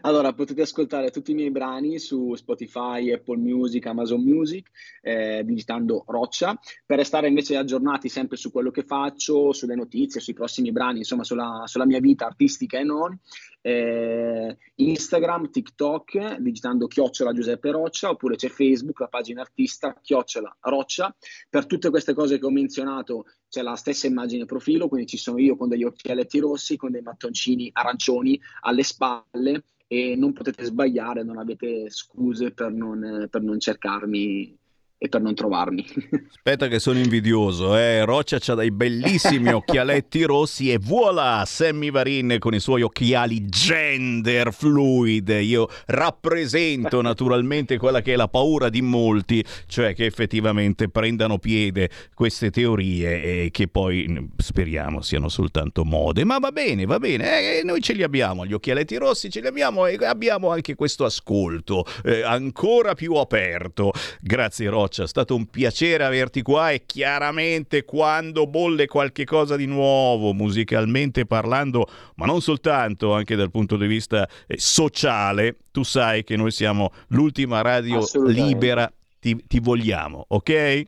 Allora, potete ascoltare tutti i miei brani su Spotify, Apple Music, Amazon Music, eh, digitando Roccia. Per restare invece aggiornati sempre su quello che faccio, sulle notizie, sui prossimi brani, insomma sulla, sulla mia vita artistica e non, eh, Instagram, TikTok, digitando chiocciola Giuseppe Roccia, oppure c'è Facebook, la pagina artista, chiocciola Roccia. Per tutte queste cose che ho menzionato c'è la stessa immagine profilo, quindi ci sono io con degli occhialetti rossi, con dei mattoncini arancioni alle spalle, e non potete sbagliare, non avete scuse per non, per non cercarmi e per non trovarmi. Aspetta che sono invidioso, eh? Roccia c'ha dei bellissimi occhialetti rossi e voilà Semivarino con i suoi occhiali gender fluid. Io rappresento naturalmente quella che è la paura di molti, cioè che effettivamente prendano piede queste teorie e che poi speriamo siano soltanto mode, ma va bene, va bene, eh, noi ce li abbiamo, gli occhialetti rossi ce li abbiamo e abbiamo anche questo ascolto eh, ancora più aperto. Grazie Roccia, è stato un piacere averti qua e chiaramente quando bolle qualche cosa di nuovo musicalmente parlando, ma non soltanto, anche dal punto di vista sociale, tu sai che noi siamo l'ultima radio libera, ti, ti vogliamo, ok?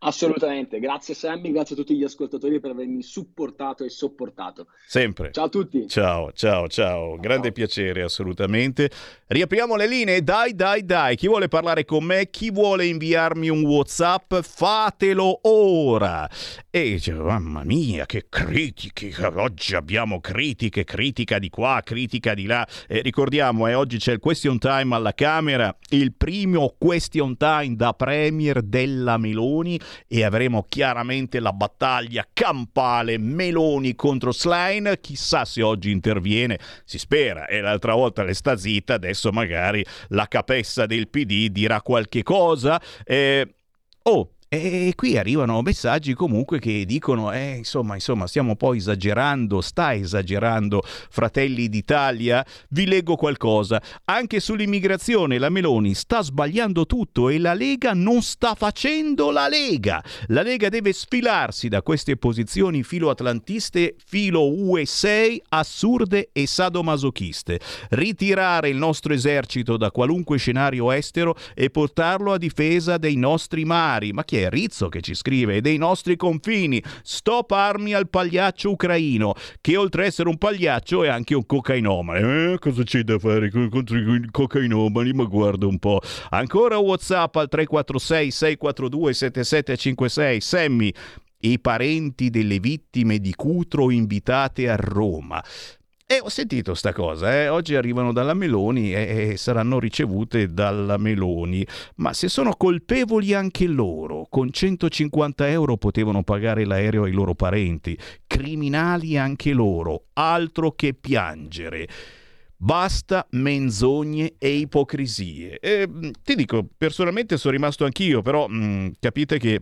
Assolutamente, grazie Sammy, grazie a tutti gli ascoltatori per avermi supportato e sopportato. Sempre. Ciao a tutti. Ciao, ciao, ciao, grande ciao. Piacere assolutamente. Riapriamo le linee, dai, dai, dai, chi vuole parlare con me, chi vuole inviarmi un WhatsApp, fatelo ora. E mamma mia, che critiche, oggi abbiamo critiche, critica di qua, critica di là. Eh, ricordiamo, eh, oggi c'è il question time alla Camera, il primo question time da Premier della Meloni, e avremo chiaramente la battaglia campale Meloni contro Schlein. Chissà se oggi interviene, si spera, e l'altra volta le sta zitta, adesso magari la capessa del P D dirà qualche cosa. Eh, oh, e qui arrivano messaggi comunque che dicono eh, insomma, insomma stiamo un po' esagerando, sta esagerando Fratelli d'Italia. Vi leggo qualcosa anche sull'immigrazione: la Meloni sta sbagliando tutto e la Lega non sta facendo la Lega. La Lega deve sfilarsi da queste posizioni filoatlantiste, filo U S A, assurde e sadomasochiste, ritirare il nostro esercito da qualunque scenario estero e portarlo a difesa dei nostri mari. Ma chi è Rizzo che ci scrive? E dei nostri confini. Stop armi al pagliaccio ucraino, che oltre a essere un pagliaccio è anche un cocainomane. Eh, cosa c'è da fare contro i cocainomani? Ma guarda un po'. Ancora WhatsApp al tre quattro sei sei quattro due sette sette cinque sei. Sammy, i parenti delle vittime di Cutro invitate a Roma. E ho sentito sta cosa, eh. Oggi arrivano dalla Meloni e saranno ricevute dalla Meloni. Ma se sono colpevoli anche loro, con centocinquanta euro potevano pagare l'aereo ai loro parenti. Criminali anche loro, altro che piangere. Basta menzogne e ipocrisie. E, ti dico, personalmente sono rimasto anch'io, però mh, capite che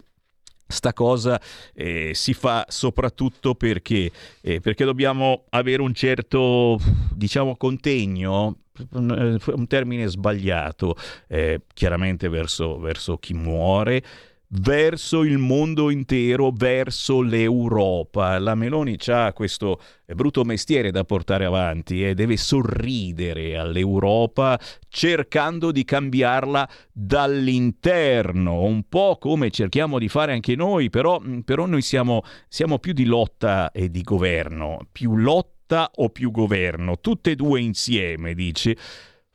sta cosa eh, si fa soprattutto perché eh, perché dobbiamo avere un certo, diciamo, contegno, un termine sbagliato, eh, chiaramente verso, verso chi muore, verso il mondo intero, verso l'Europa. La Meloni c'ha questo brutto mestiere da portare avanti e eh, deve sorridere all'Europa cercando di cambiarla dall'interno, un po' come cerchiamo di fare anche noi, però, però noi siamo, siamo più di lotta e di governo, più lotta o più governo, tutte e due insieme, dici.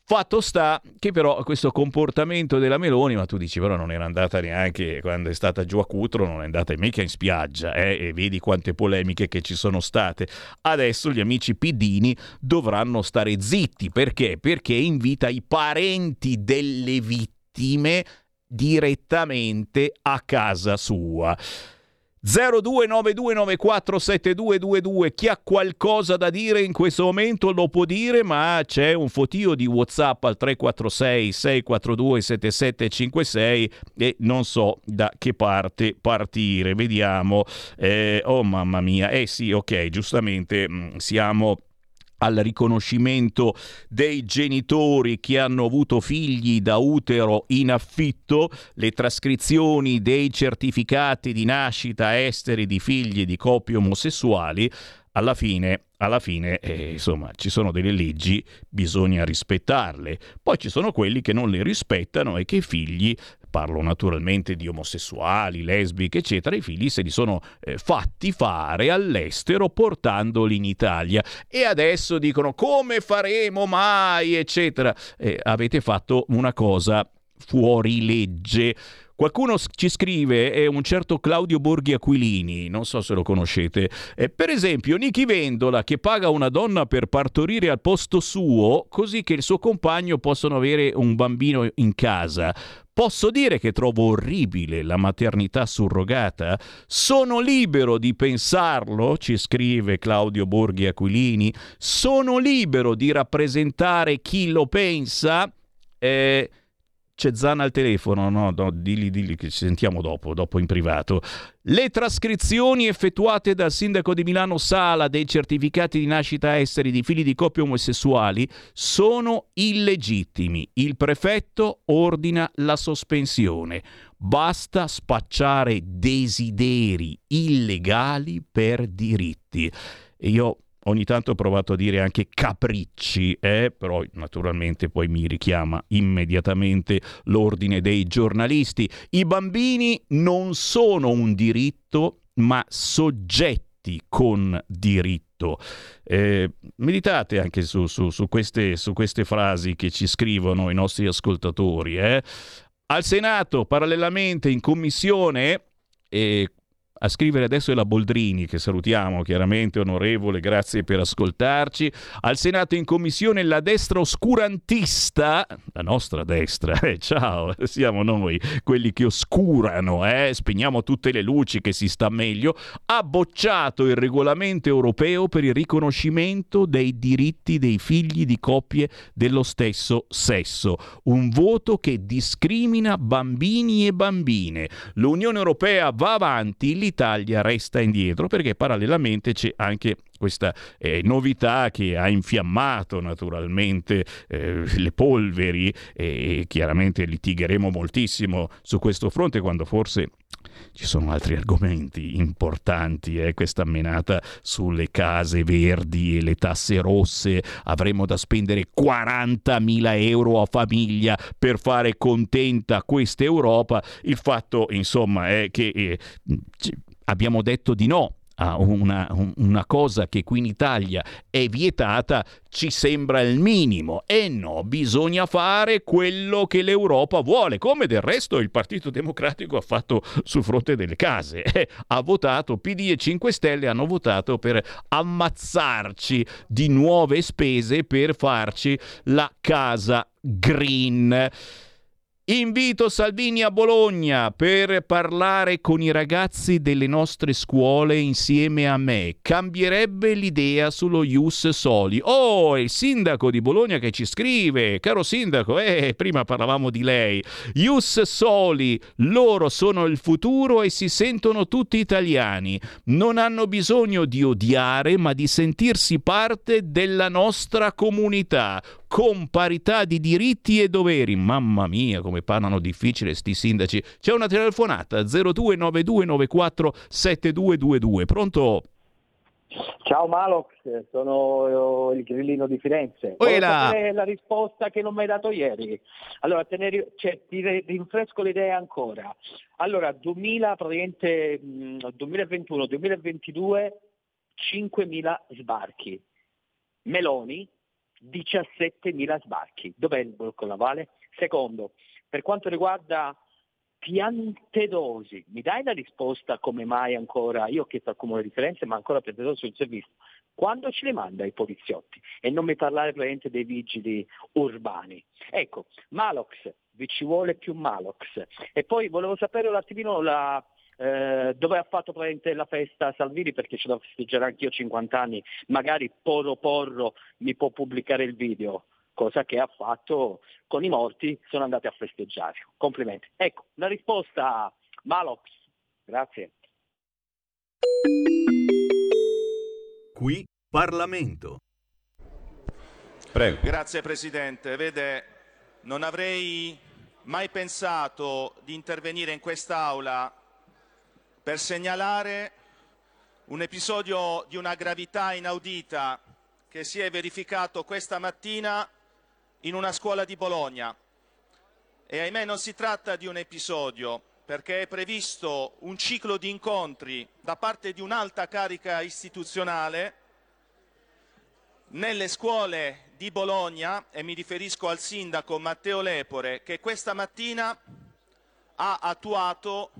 Fatto sta che però questo comportamento della Meloni, ma tu dici però non era andata neanche quando è stata giù a Cutro, non è andata mica in spiaggia, eh? E vedi quante polemiche che ci sono state. Adesso gli amici pidini dovranno stare zitti, perché? Perché invita i parenti delle vittime direttamente a casa sua. zero due nove due nove quattro sette due due due. Chi ha qualcosa da dire in questo momento lo può dire, ma c'è un fotio di WhatsApp al tre quattro sei sei quattro due sette sette cinque sei e non so da che parte partire. Vediamo. Eh, oh mamma mia. Eh sì, ok, giustamente mh, siamo al riconoscimento dei genitori che hanno avuto figli da utero in affitto, le trascrizioni dei certificati di nascita esteri di figli di coppie omosessuali. Alla fine, alla fine eh, insomma, ci sono delle leggi, bisogna rispettarle. Poi ci sono quelli che non le rispettano e che i figli parlo naturalmente di omosessuali, lesbiche, eccetera, i figli se li sono eh, fatti fare all'estero portandoli in Italia, e adesso dicono come faremo mai, eccetera. Eh, avete fatto una cosa fuori legge. Qualcuno ci scrive, è un certo Claudio Borghi Aquilini, non so se lo conoscete, eh, per esempio Nichi Vendola che paga una donna per partorire al posto suo così che il suo compagno possano avere un bambino in casa. Posso dire che trovo orribile la maternità surrogata? Sono libero di pensarlo, ci scrive Claudio Borghi Aquilini, sono libero di rappresentare chi lo pensa. Eh, C'è Zana al telefono, no, no, digli, digli che ci sentiamo dopo, dopo in privato. Le trascrizioni effettuate dal sindaco di Milano Sala dei certificati di nascita esteri di figli di coppie omosessuali sono illegittimi. Il prefetto ordina la sospensione. Basta spacciare desideri illegali per diritti. E io... ogni tanto ho provato a dire anche capricci, eh? Però naturalmente poi mi richiama immediatamente l'ordine dei giornalisti. I bambini non sono un diritto, ma soggetti con diritto. Eh, meditate anche su, su, su, queste, su queste frasi che ci scrivono i nostri ascoltatori. Eh? Al Senato, parallelamente in commissione... Eh, A scrivere adesso è la Boldrini, che salutiamo chiaramente, onorevole, grazie per ascoltarci. Al Senato in commissione la destra oscurantista, la nostra destra, eh, ciao, siamo noi quelli che oscurano, eh, spegniamo tutte le luci che si sta meglio, ha bocciato il regolamento europeo per il riconoscimento dei diritti dei figli di coppie dello stesso sesso. Un voto che discrimina bambini e bambine. L'Unione Europea va avanti, l'Italia resta indietro, perché parallelamente c'è anche questa eh, novità che ha infiammato naturalmente eh, le polveri, e chiaramente litigheremo moltissimo su questo fronte quando forse ci sono altri argomenti importanti, eh? Questa menata sulle case verdi e le tasse rosse, avremo da spendere quarantamila euro a famiglia per fare contenta questa Europa. Il fatto insomma è che eh, abbiamo detto di no a una, una cosa che qui in Italia è vietata, ci sembra il minimo, e no, bisogna fare quello che l'Europa vuole, come del resto il Partito Democratico ha fatto sul fronte delle case, eh, ha votato, P D e cinque Stelle hanno votato per ammazzarci di nuove spese per farci la casa green. Invito Salvini a Bologna per parlare con i ragazzi delle nostre scuole insieme a me. Cambierebbe l'idea sullo ius soli. Oh, è il sindaco di Bologna che ci scrive. Caro sindaco, eh, prima parlavamo di lei. Ius soli, loro sono il futuro e si sentono tutti italiani. Non hanno bisogno di odiare, ma di sentirsi parte della nostra comunità, con parità di diritti e doveri. Mamma mia, come parlano difficile sti sindaci. C'è una telefonata, zero due nove due nove quattro sette due due due. Pronto? Ciao Malox, sono il grillino di Firenze. Qual è la risposta che non mi hai dato ieri? Allora, tenere, cioè, ti rinfresco le idee ancora. Allora, duemila, praticamente duemilaventuno duemilaventidue, cinquemila sbarchi. Meloni, diciassettemila sbarchi. Dov'è il blocco navale? Secondo, per quanto riguarda Piantedosi, mi dai la risposta come mai ancora, io ho chiesto al comune di Firenze ma ancora Piantedosi non si è visto, quando ce le manda i poliziotti? E non mi parlare praticamente dei vigili urbani. Ecco, Malox, vi ci vuole più Malox. E poi volevo sapere un attimino la... Eh, dove ha fatto praticamente la festa Salvini, perché ce la festeggerà anch'io cinquanta anni, magari Porro Porro mi può pubblicare il video, cosa che ha fatto con i morti, sono andati a festeggiare. Complimenti. Ecco, la risposta Malox. Grazie. Qui Parlamento. Prego. Grazie Presidente. Vede, non avrei mai pensato di intervenire in quest'Aula per segnalare un episodio di una gravità inaudita che si è verificato questa mattina in una scuola di Bologna. E ahimè non si tratta di un episodio, perché è previsto un ciclo di incontri da parte di un'alta carica istituzionale nelle scuole di Bologna, e mi riferisco al sindaco Matteo Lepore, che questa mattina ha attuato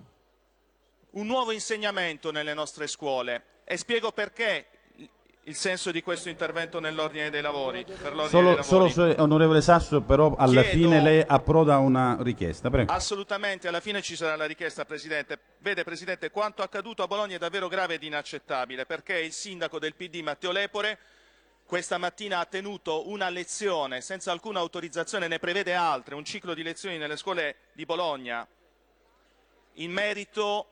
un nuovo insegnamento nelle nostre scuole, e spiego perché il senso di questo intervento nell'ordine dei lavori. Per l'ordine solo, dei lavori. Solo onorevole Sasso, però alla Chiedo, fine lei approda una richiesta. Prego. Assolutamente, alla fine ci sarà la richiesta, Presidente. Vede Presidente, quanto accaduto a Bologna è davvero grave ed inaccettabile, perché il sindaco del P D Matteo Lepore questa mattina ha tenuto una lezione senza alcuna autorizzazione, ne prevede altre, un ciclo di lezioni nelle scuole di Bologna in merito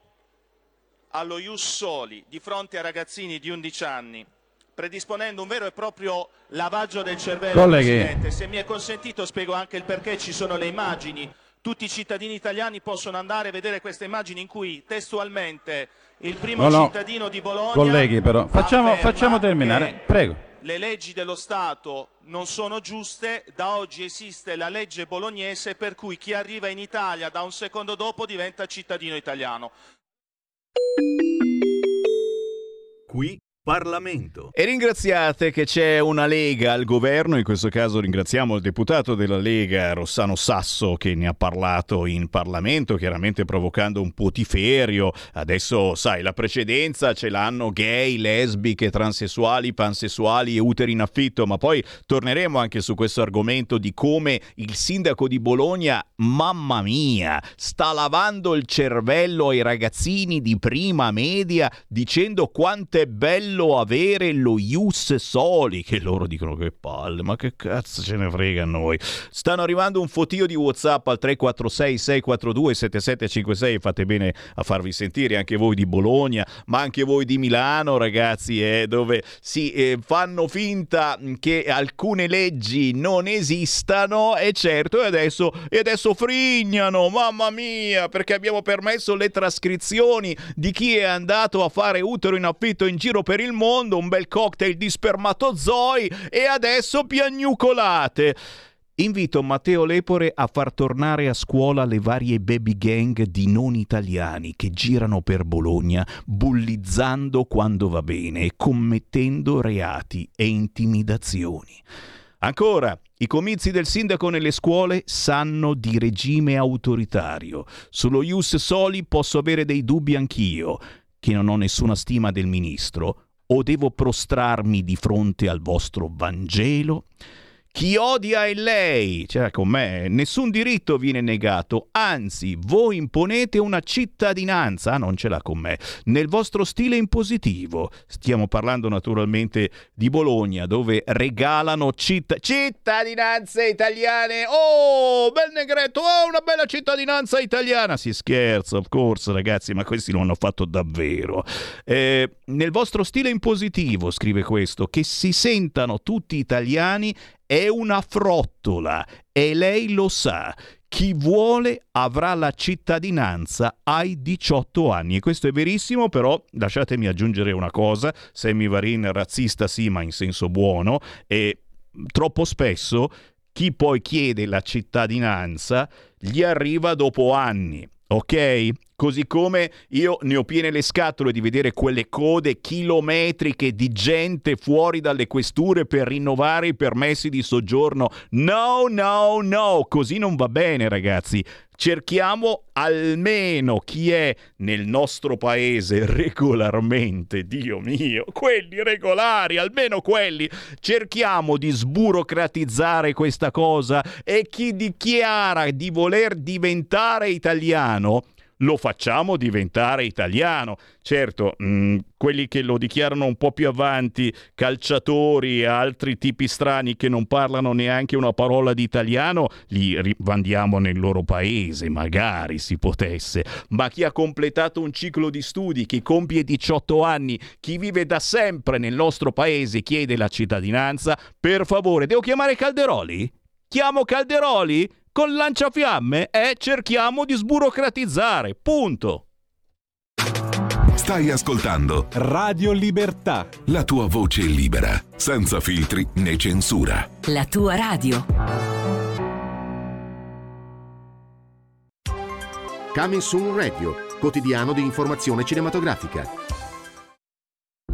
allo Ius Soli di fronte a ragazzini di undici anni, predisponendo un vero e proprio lavaggio del cervello. Colleghi. Presidente, se mi è consentito spiego anche il perché, ci sono le immagini, tutti i cittadini italiani possono andare a vedere queste immagini in cui testualmente il primo no, cittadino no. di Bologna... Colleghi però, facciamo, facciamo terminare, prego. Le leggi dello Stato non sono giuste, da oggi esiste la legge bolognese per cui chi arriva in Italia da un secondo dopo diventa cittadino italiano. Qui Parlamento. E ringraziate che c'è una Lega al governo, in questo caso ringraziamo il deputato della Lega Rossano Sasso che ne ha parlato in Parlamento, chiaramente provocando un putiferio. Adesso sai, la precedenza ce l'hanno gay, lesbiche, transessuali, pansessuali e uteri in affitto, ma poi torneremo anche su questo argomento di come il sindaco di Bologna, mamma mia, sta lavando il cervello ai ragazzini di prima media dicendo quanto è bello avere lo Ius Soli, che loro dicono che palle, ma che cazzo ce ne frega a noi. Stanno arrivando un fotio di WhatsApp al tre quattro sei sei quattro due sette sette cinque sei, fate bene a farvi sentire anche voi di Bologna, ma anche voi di Milano, ragazzi, eh, dove si eh, fanno finta che alcune leggi non esistano, e certo, e adesso, e adesso frignano, mamma mia, perché abbiamo permesso le trascrizioni di chi è andato a fare utero in affitto in giro per il mondo, un bel cocktail di spermatozoi, e adesso piagnucolate. Invito Matteo Lepore a far tornare a scuola le varie baby gang di non italiani che girano per Bologna bullizzando quando va bene, commettendo reati e intimidazioni. Ancora, i comizi del sindaco nelle scuole sanno di regime autoritario. Sullo Ius Soli posso avere dei dubbi anch'io, che non ho nessuna stima del ministro, o devo prostrarmi di fronte al vostro Vangelo? Chi odia è lei, cioè con me, nessun diritto viene negato, anzi voi imponete una cittadinanza, ah, non ce l'ha con me, nel vostro stile impositivo. Stiamo parlando naturalmente di Bologna, dove regalano citt- cittadinanze italiane. Oh, bel negretto, oh, una bella cittadinanza italiana, si scherza, of course ragazzi, ma questi lo hanno fatto davvero. Eh, nel vostro stile impositivo, scrive questo, che si sentano tutti italiani è una frottola e lei lo sa. Chi vuole avrà la cittadinanza ai diciotto anni. E questo è verissimo, però lasciatemi aggiungere una cosa. Semivarin razzista sì, ma in senso buono. E troppo spesso chi poi chiede la cittadinanza gli arriva dopo anni. Ok? Così come io ne ho piene le scatole di vedere quelle code chilometriche di gente fuori dalle questure per rinnovare i permessi di soggiorno. No, no, no, così non va bene, ragazzi. Cerchiamo almeno chi è nel nostro paese regolarmente, Dio mio, quelli regolari, almeno quelli. Cerchiamo di sburocratizzare questa cosa, e chi dichiara di voler diventare italiano, lo facciamo diventare italiano. Certo, mh, quelli che lo dichiarano un po' più avanti, calciatori e altri tipi strani che non parlano neanche una parola di italiano, li rimandiamo nel loro paese, magari si potesse. Ma chi ha completato un ciclo di studi, chi compie diciotto anni, chi vive da sempre nel nostro paese, chiede la cittadinanza, per favore. Devo chiamare Calderoli? Chiamo Calderoli? Con lanciafiamme e eh, cerchiamo di sburocratizzare, punto. Stai ascoltando Radio Libertà, la tua voce libera, senza filtri né censura. La tua radio. Coming Soon Radio, quotidiano di informazione cinematografica.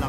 La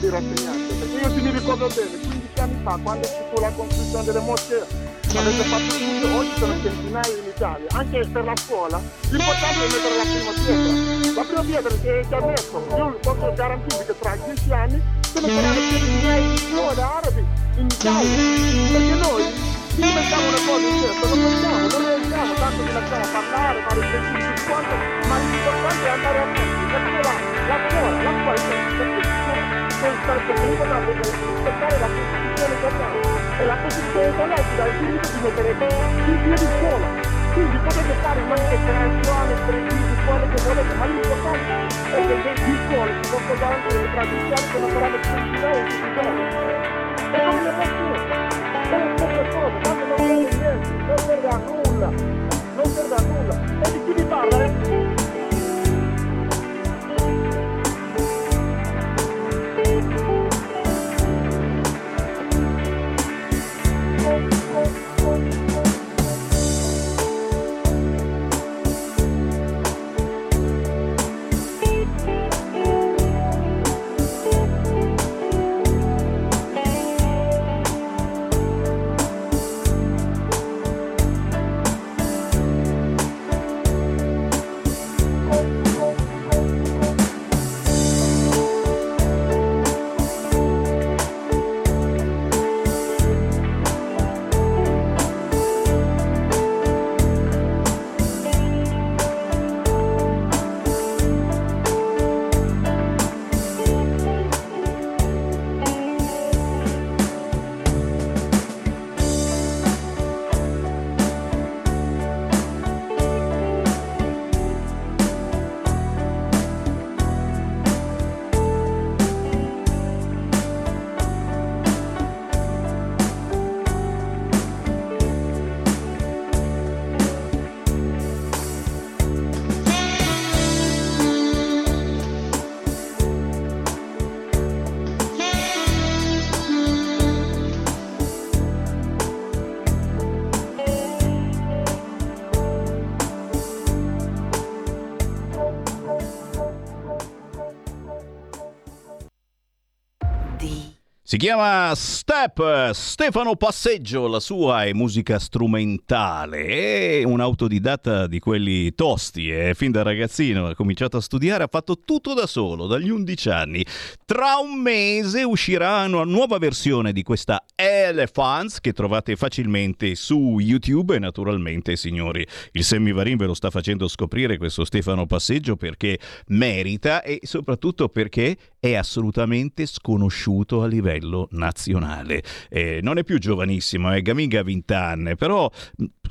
Per la scuola l'importante è mettere la prima pietra. La prima pietra è già messa. Io posso garantire che tra dieci anni si metteranno migliaia di giovani arabi in Italia, perché noi inventiamo una cosa certa, lo facciamo, non riusciamo tanto di lasciare parlare, fare il cinquanta, ma l'importante è andare avanti, perché la la scuola, la scuola deve stare per rispettare la Costituzione italiana e la Costituzione italiana ci dà il diritto di mettere il piede di scuola. Quindi potete fare un manifestazione per il di scuole che volete, ma l'importante è che le di scuole si possono dare anche le tradizioni che non saranno più di noi, di noi. E non le possono, sono le cose, tanto non serve niente, non serve a nulla, non serve a nulla. E di chi vi parla? Eh? Si chiama Step Stefano Passeggio, la sua è musica strumentale, è un autodidatta di quelli tosti, eh? Fin da ragazzino ha cominciato a studiare, ha fatto tutto da solo, dagli undici anni. Tra un mese uscirà una nuova versione di questa Elephants che trovate facilmente su YouTube e naturalmente, signori, il Semivarin ve lo sta facendo scoprire questo Stefano Passeggio perché merita e soprattutto perché è assolutamente sconosciuto a livello nazionale. Eh, non è più giovanissimo, è Gaminga Vintanne, però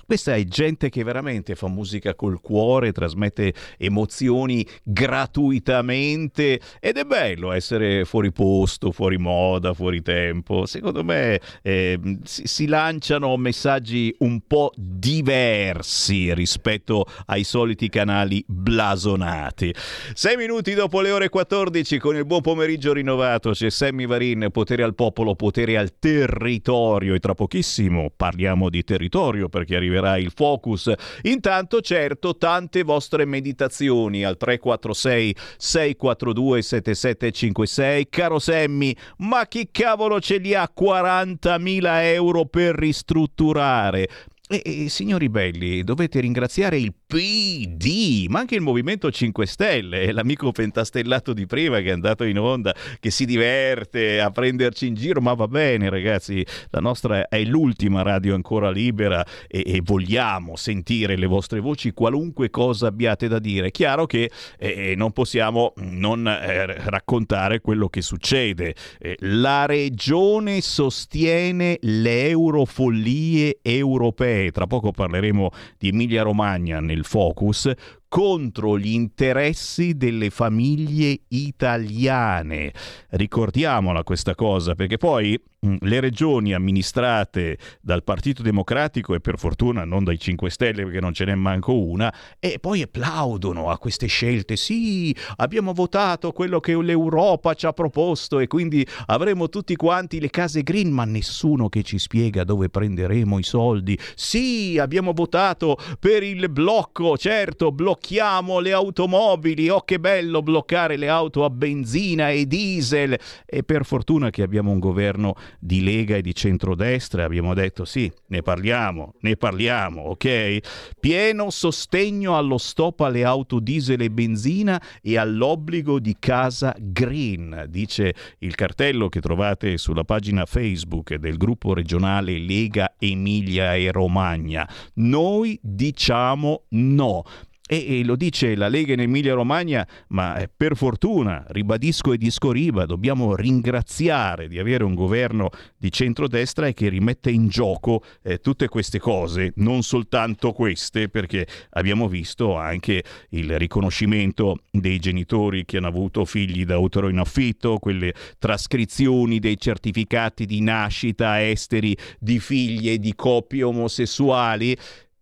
questa è gente che veramente fa musica col cuore, trasmette emozioni gratuitamente ed è bello essere fuori posto, fuori moda, fuori tempo. Secondo me eh, si, si lanciano messaggi un po' diversi rispetto ai soliti canali blasonati. Sei minuti dopo le ore quattordici, con il buon pomeriggio rinnovato c'è Sammy Varin, Potere al Popolo, Potere al Territorio, e tra pochissimo parliamo di territorio perché arriverà il focus. Intanto, certo, tante vostre meditazioni al tre quattro sei sei quattro due sette sette cinque sei. Caro Semmi, ma chi cavolo ce li ha quarantamila euro per ristrutturare? E, e, signori belli, dovete ringraziare il P D, ma anche il Movimento cinque Stelle, l'amico pentastellato di prima che è andato in onda, che si diverte a prenderci in giro, ma va bene ragazzi, la nostra è l'ultima radio ancora libera e, e vogliamo sentire le vostre voci, qualunque cosa abbiate da dire. Chiaro che eh, non possiamo non eh, raccontare quello che succede. Eh, la regione sostiene le eurofollie europee. Tra poco parleremo di Emilia Romagna nel Focus, contro gli interessi delle famiglie italiane. Ricordiamola questa cosa, perché poi mh, le regioni amministrate dal Partito Democratico e per fortuna non dai cinque Stelle, perché non ce n'è manco una, e poi applaudono a queste scelte. Sì, abbiamo votato quello che l'Europa ci ha proposto e quindi avremo tutti quanti le case green, ma nessuno che ci spiega dove prenderemo i soldi. Sì, abbiamo votato per il blocco, certo, blocco blocchiamo le automobili, oh che bello bloccare le auto a benzina e diesel, e per fortuna che abbiamo un governo di Lega e di centrodestra, abbiamo detto sì, ne parliamo, ne parliamo, ok? Pieno sostegno allo stop alle auto diesel e benzina e all'obbligo di casa green, dice il cartello che trovate sulla pagina Facebook del gruppo regionale Lega Emilia e Romagna. Noi diciamo no. E lo dice la Lega in Emilia Romagna, ma per fortuna, ribadisco e discoriba, dobbiamo ringraziare di avere un governo di centrodestra e che rimette in gioco eh, tutte queste cose, non soltanto queste, perché abbiamo visto anche il riconoscimento dei genitori che hanno avuto figli da utero in affitto, quelle trascrizioni dei certificati di nascita esteri di figlie di coppie omosessuali,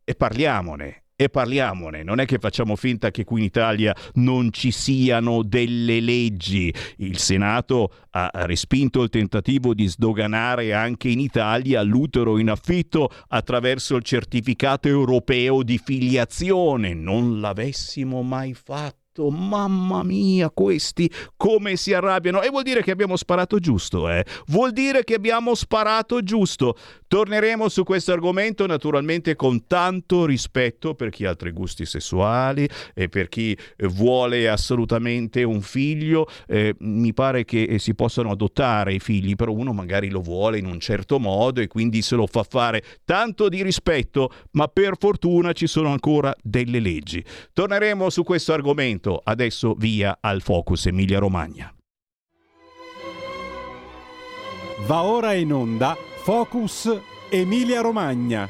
e parliamone. E parliamone, non è che facciamo finta che qui in Italia non ci siano delle leggi. Il Senato ha respinto il tentativo di sdoganare anche in Italia l'utero in affitto attraverso il certificato europeo di filiazione. Non l'avessimo mai fatto. Mamma mia, questi come si arrabbiano, e vuol dire che abbiamo sparato giusto, eh? Vuol dire che abbiamo sparato giusto. Torneremo su questo argomento naturalmente con tanto rispetto per chi ha altri gusti sessuali e per chi vuole assolutamente un figlio. Eh, mi pare che si possano adottare i figli, però uno magari lo vuole in un certo modo e quindi se lo fa fare. Tanto di rispetto, ma per fortuna ci sono ancora delle leggi. Torneremo su questo argomento. Adesso via al Focus Emilia Romagna. Va ora in onda Focus Emilia Romagna.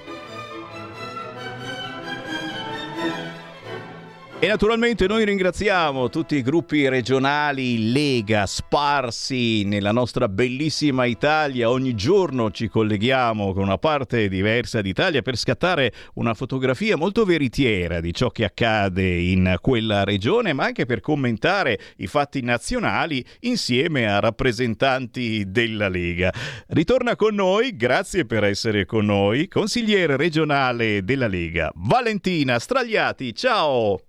E naturalmente noi ringraziamo tutti i gruppi regionali Lega sparsi nella nostra bellissima Italia. Ogni giorno ci colleghiamo con una parte diversa d'Italia per scattare una fotografia molto veritiera di ciò che accade in quella regione, ma anche per commentare i fatti nazionali insieme a rappresentanti della Lega. Ritorna con noi, grazie per essere con noi, consigliere regionale della Lega Valentina Stragliati. Ciao!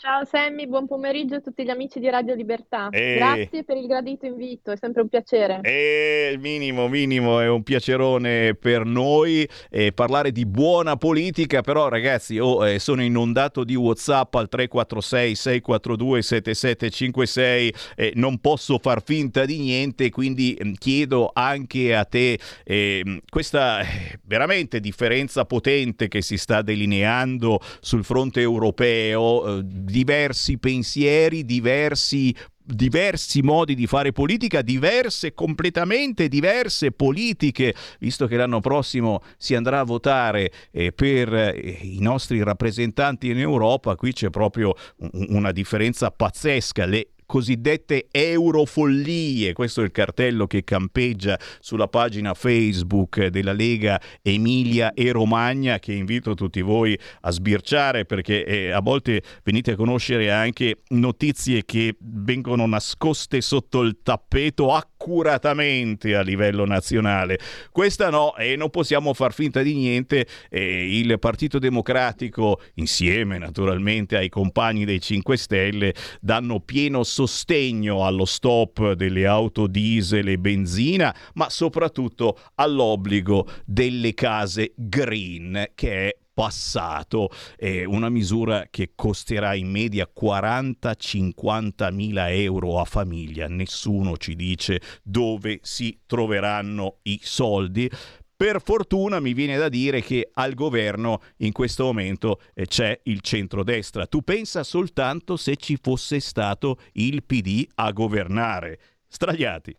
Ciao Sammy, buon pomeriggio a tutti gli amici di Radio Libertà. E... Grazie per il gradito invito, è sempre un piacere. E il minimo, minimo, è un piacerone per noi eh, parlare di buona politica, però ragazzi, oh, eh, sono inondato di WhatsApp al tre quattro sei sei quattro due sette sette cinque sei, eh, non posso far finta di niente, quindi mh, chiedo anche a te eh, questa eh, veramente differenza potente che si sta delineando sul fronte europeo, eh, diversi pensieri, diversi diversi modi di fare politica, diverse, completamente diverse politiche, visto che l'anno prossimo si andrà a votare eh, per eh, i nostri rappresentanti in Europa. Qui c'è proprio un, una differenza pazzesca, le cosiddette eurofollie, questo è il cartello che campeggia sulla pagina Facebook della Lega Emilia e Romagna, che invito tutti voi a sbirciare, perché eh, a volte venite a conoscere anche notizie che vengono nascoste sotto il tappeto accuratamente a livello nazionale. Questa no, e eh, non possiamo far finta di niente. Eh, il Partito Democratico, insieme naturalmente ai compagni dei cinque Stelle, danno pieno sostegno allo stop delle auto diesel e benzina, ma soprattutto all'obbligo delle case green, che è passato, eh, una misura che costerà in media quaranta cinquanta mila euro a famiglia. Nessuno ci dice dove si troveranno i soldi. Per fortuna mi viene da dire che al governo in questo momento c'è il centrodestra. Tu pensa soltanto se ci fosse stato il P D a governare. Stragliati.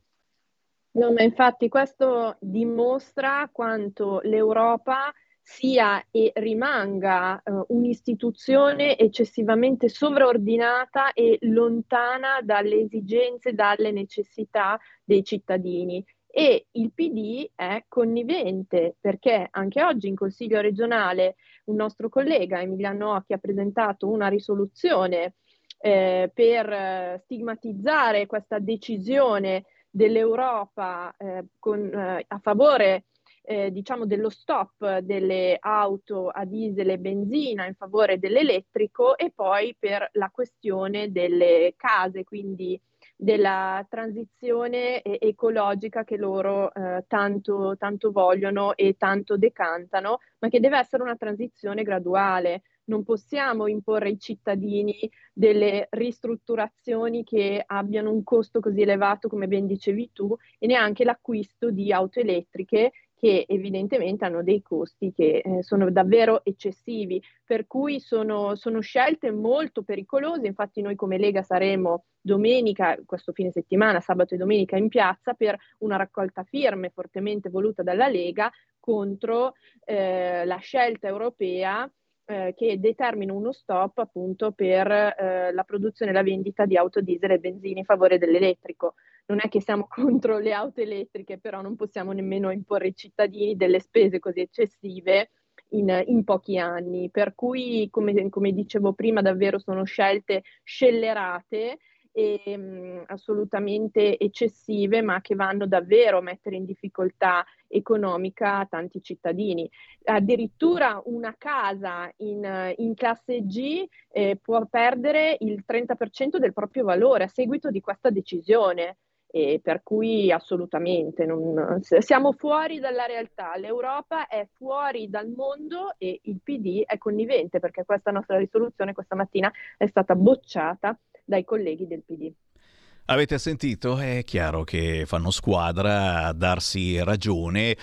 No, ma infatti questo dimostra quanto l'Europa sia e rimanga eh, un'istituzione eccessivamente sovraordinata e lontana dalle esigenze, dalle necessità dei cittadini. E il P D è connivente, perché anche oggi in Consiglio regionale un nostro collega, Emiliano Occhi, ha presentato una risoluzione eh, per stigmatizzare questa decisione dell'Europa eh, con, eh, a favore eh, diciamo dello stop delle auto a diesel e benzina in favore dell'elettrico, e poi per la questione delle case, quindi della transizione ecologica che loro eh, tanto, tanto vogliono e tanto decantano, ma che deve essere una transizione graduale. Non possiamo imporre ai cittadini delle ristrutturazioni che abbiano un costo così elevato, come ben dicevi tu, e neanche l'acquisto di auto elettriche, che evidentemente hanno dei costi che eh, sono davvero eccessivi, per cui sono, sono scelte molto pericolose. Infatti noi come Lega saremo domenica, questo fine settimana, sabato e domenica, in piazza per una raccolta firme fortemente voluta dalla Lega contro eh, la scelta europea eh, che determina uno stop appunto per eh, la produzione e la vendita di auto diesel e benzina in favore dell'elettrico. Non è che siamo contro le auto elettriche, però non possiamo nemmeno imporre ai cittadini delle spese così eccessive in, in pochi anni. Per cui, come, come dicevo prima, davvero sono scelte scellerate e mh, assolutamente eccessive, ma che vanno davvero a mettere in difficoltà economica tanti cittadini. Addirittura una casa in, in classe G eh, può perdere il trenta per cento del proprio valore a seguito di questa decisione. E per cui assolutamente non, siamo fuori dalla realtà, l'Europa è fuori dal mondo e il P D è connivente, perché questa nostra risoluzione questa mattina è stata bocciata dai colleghi del P D. Avete sentito? È chiaro che fanno squadra a darsi ragione,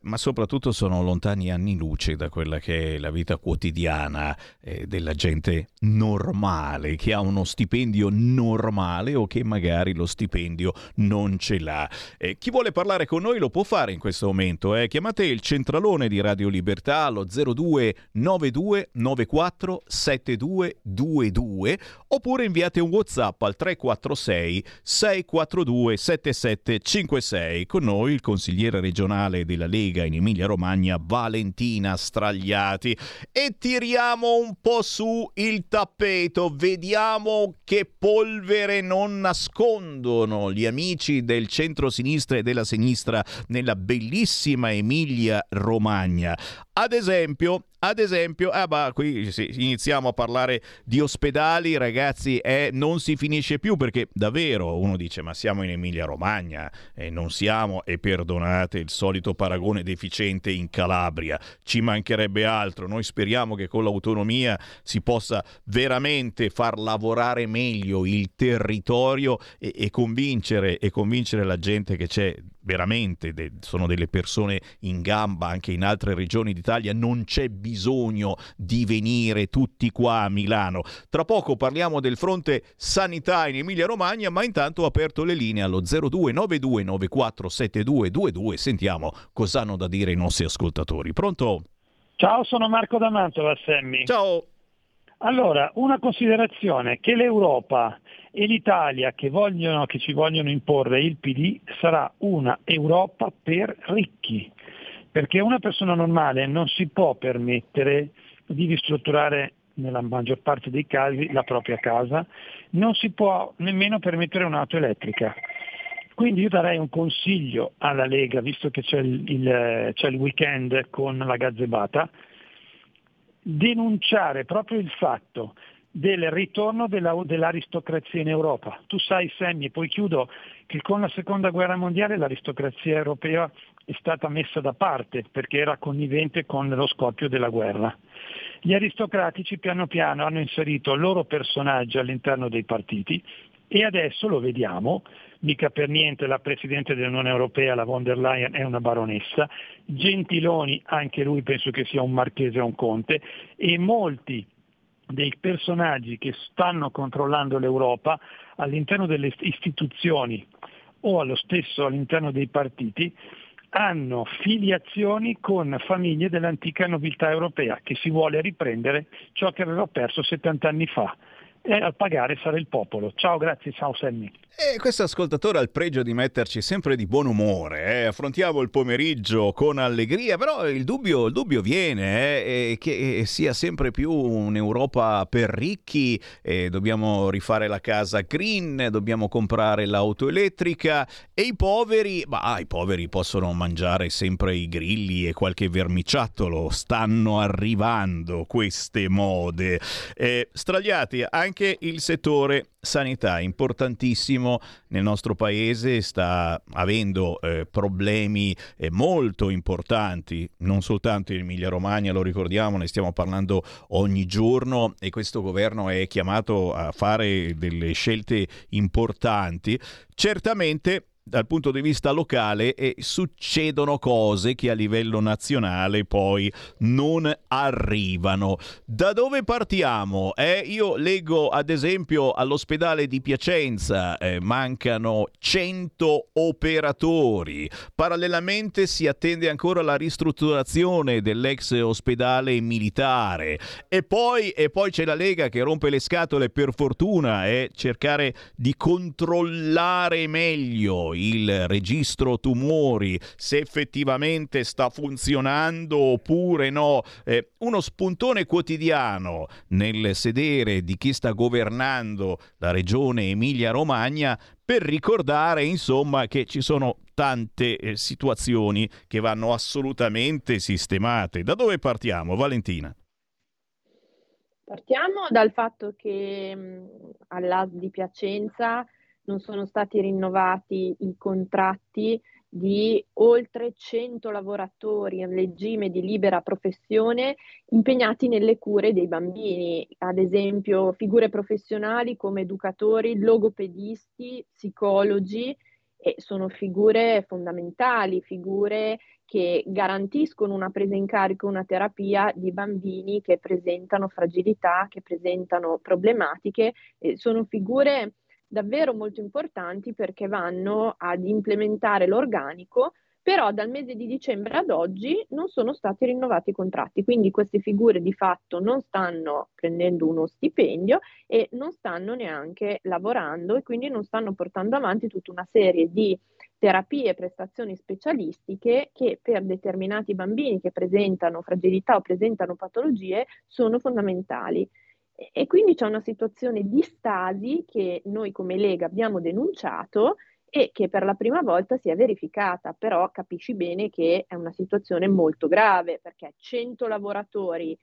ma soprattutto sono lontani anni luce da quella che è la vita quotidiana eh, della gente normale, che ha uno stipendio normale o che magari lo stipendio non ce l'ha. Eh, chi vuole parlare con noi lo può fare in questo momento. Eh. Chiamate il centralone di Radio Libertà allo zero due nove due nove quattro sette due due due oppure inviate un WhatsApp al tre quattro sei sei quattro due sette sette cinque sei. Con noi il consigliere regionale della Lega in Emilia Romagna Valentina Stragliati, e tiriamo un po' su il tappeto, vediamo che polvere non nascondono gli amici del centro-sinistra e della sinistra nella bellissima Emilia Romagna. Ad esempio, ad esempio, ah bah, qui iniziamo a parlare di ospedali, ragazzi, eh, non si finisce più, perché davvero uno dice ma siamo in Emilia-Romagna e non siamo, e perdonate il solito paragone deficiente, in Calabria, ci mancherebbe altro. Noi speriamo che con l'autonomia si possa veramente far lavorare meglio il territorio e, e, convincere, e convincere la gente che c'è veramente, de- sono delle persone in gamba anche in altre regioni d'Italia, non c'è bisogno di venire tutti qua a Milano. Tra poco parliamo del fronte sanità in Emilia Romagna, ma intanto ho aperto le linee allo zero due nove due nove quattro sette due due due, sentiamo cosa hanno da dire i nostri ascoltatori. Pronto? Ciao, sono Marco da Mantova, Semmi. Ciao. Allora, una considerazione, che l'Europa e l'Italia che vogliono, che ci vogliono imporre il P D sarà una Europa per ricchi, perché una persona normale non si può permettere di ristrutturare nella maggior parte dei casi la propria casa, non si può nemmeno permettere un'auto elettrica. Quindi io darei un consiglio alla Lega, visto che c'è il, il, c'è il weekend con la Gazzebata, denunciare proprio il fatto del ritorno della, dell'aristocrazia in Europa. Tu sai, Sammy, e poi chiudo, che con la seconda guerra mondiale l'aristocrazia europea è stata messa da parte perché era connivente con lo scoppio della guerra. Gli aristocratici piano piano hanno inserito il loro personaggio all'interno dei partiti e adesso lo vediamo, mica per niente la Presidente dell'Unione Europea, la von der Leyen, è una baronessa, Gentiloni, anche lui penso che sia un marchese o un conte, e molti dei personaggi che stanno controllando l'Europa all'interno delle istituzioni o allo stesso all'interno dei partiti hanno filiazioni con famiglie dell'antica nobiltà europea che si vuole riprendere ciò che aveva perso settanta anni fa. E a pagare sarà il popolo. Ciao, grazie, ciao Sammy. E questo ascoltatore ha il pregio di metterci sempre di buon umore, eh? Affrontiamo il pomeriggio con allegria, però il dubbio, il dubbio viene eh? che sia sempre più un'Europa per ricchi, eh, dobbiamo rifare la casa green, dobbiamo comprare l'auto elettrica, e i poveri, bah, i poveri possono mangiare sempre i grilli e qualche vermiciattolo. Stanno arrivando queste mode. Eh, Stragliati, anche il settore sanità, importantissimo nel nostro paese, sta avendo eh, problemi eh, molto importanti, non soltanto in Emilia Romagna, lo ricordiamo, ne stiamo parlando ogni giorno, e questo governo è chiamato a fare delle scelte importanti. Certamente dal punto di vista locale eh, succedono cose che a livello nazionale poi non arrivano. Da dove partiamo? Eh, io leggo ad esempio all'ospedale di Piacenza eh, mancano cento operatori, parallelamente si attende ancora la ristrutturazione dell'ex ospedale militare, e poi, e poi c'è la Lega che rompe le scatole, per fortuna, eh, cercare di controllare meglio il registro tumori, se effettivamente sta funzionando oppure no. Eh, uno spuntone quotidiano nel sedere di chi sta governando la regione Emilia-Romagna, per ricordare insomma che ci sono tante eh, situazioni che vanno assolutamente sistemate. Da dove partiamo, Valentina? Partiamo dal fatto che mh, all'A S di Piacenza non sono stati rinnovati i contratti di oltre cento lavoratori a regime di libera professione impegnati nelle cure dei bambini, ad esempio figure professionali come educatori, logopedisti, psicologi, e sono figure fondamentali, figure che garantiscono una presa in carico, una terapia di bambini che presentano fragilità, che presentano problematiche, e sono figure davvero molto importanti perché vanno ad implementare l'organico, però dal mese di dicembre ad oggi non sono stati rinnovati i contratti, quindi queste figure di fatto non stanno prendendo uno stipendio e non stanno neanche lavorando, e quindi non stanno portando avanti tutta una serie di terapie e prestazioni specialistiche che per determinati bambini che presentano fragilità o presentano patologie sono fondamentali. E quindi c'è una situazione di stasi che noi come Lega abbiamo denunciato e che per la prima volta si è verificata, però capisci bene che è una situazione molto grave, perché cento lavoratori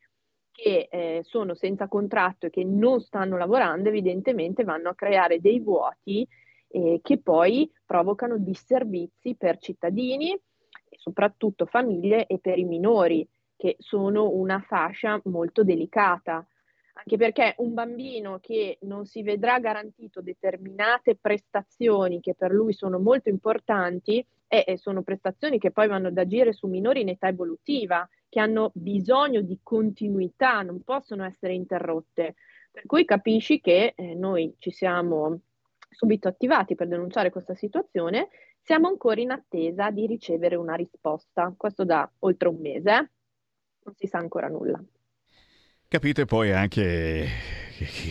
che eh, sono senza contratto e che non stanno lavorando evidentemente vanno a creare dei vuoti eh, che poi provocano disservizi per cittadini e soprattutto famiglie e per i minori, che sono una fascia molto delicata, anche perché un bambino che non si vedrà garantito determinate prestazioni che per lui sono molto importanti, e, e sono prestazioni che poi vanno ad agire su minori in età evolutiva, che hanno bisogno di continuità, non possono essere interrotte. Per cui capisci che eh, noi ci siamo subito attivati per denunciare questa situazione, siamo ancora in attesa di ricevere una risposta, questo da oltre un mese, eh? Non si sa ancora nulla. Capite poi anche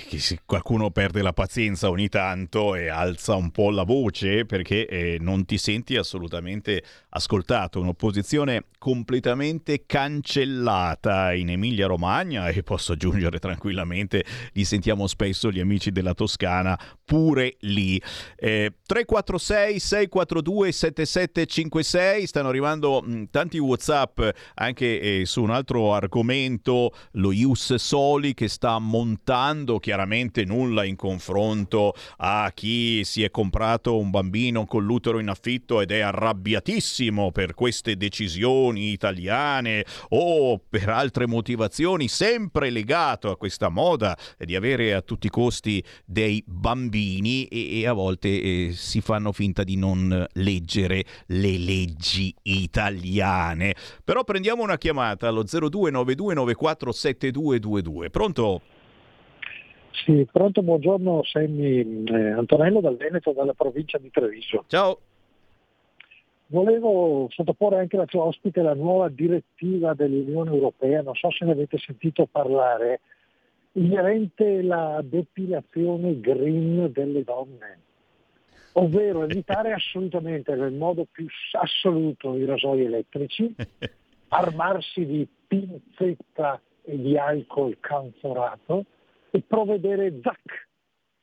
che se qualcuno perde la pazienza ogni tanto e alza un po' la voce perché eh, non ti senti assolutamente ascoltato. Un'opposizione completamente cancellata in Emilia Romagna, e posso aggiungere tranquillamente, li sentiamo spesso gli amici della Toscana pure lì. eh, tre quattro sei sei quattro due sette sette cinque sei, stanno arrivando mh, tanti WhatsApp anche eh, su un altro argomento, lo Ius Soli che sta montando chiaramente nulla in confronto a chi si è comprato un bambino con l'utero in affitto ed è arrabbiatissimo per queste decisioni italiane o per altre motivazioni, sempre legato a questa moda di avere a tutti i costi dei bambini, e, e a volte eh, si fanno finta di non leggere le leggi italiane. Però prendiamo una chiamata allo zero due nove due nove quattro sette due due due. Pronto? Sì, pronto, buongiorno, Sammy, eh, Antonello dal Veneto, dalla provincia di Treviso. Ciao. Volevo sottoporre anche la tua ospite la nuova direttiva dell'Unione Europea, non so se ne avete sentito parlare, inerente alla depilazione green delle donne, ovvero evitare assolutamente nel modo più assoluto i rasoi elettrici, armarsi di pinzetta e di alcol canforato, e provvedere, zac,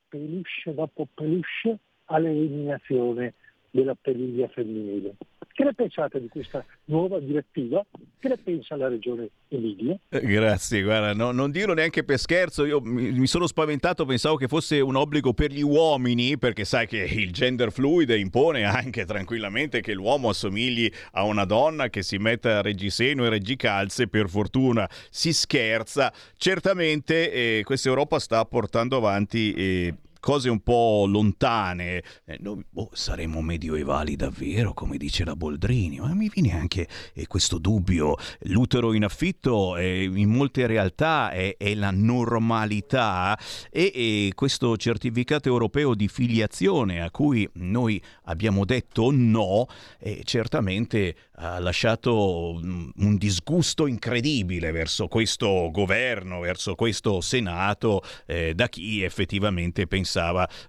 peluche dopo peluche, all'eliminazione della peluria femminile. Che ne pensate di questa nuova direttiva? Che ne pensa la regione Emilia? Grazie, guarda, no, non dirlo neanche per scherzo, io mi, mi sono spaventato, pensavo che fosse un obbligo per gli uomini, perché sai che il gender fluid impone anche tranquillamente che l'uomo assomigli a una donna, che si metta reggiseno e reggicalze, per fortuna si scherza. Certamente eh, questa Europa sta portando avanti... Eh, cose un po' lontane, eh, noi boh, saremo medioevali davvero, come dice la Boldrini, ma mi viene anche eh, questo dubbio. L'utero in affitto eh, in molte realtà è, è la normalità, e, e questo certificato europeo di filiazione a cui noi abbiamo detto no, eh, certamente ha lasciato un disgusto incredibile verso questo governo, verso questo Senato, eh, da chi effettivamente pensa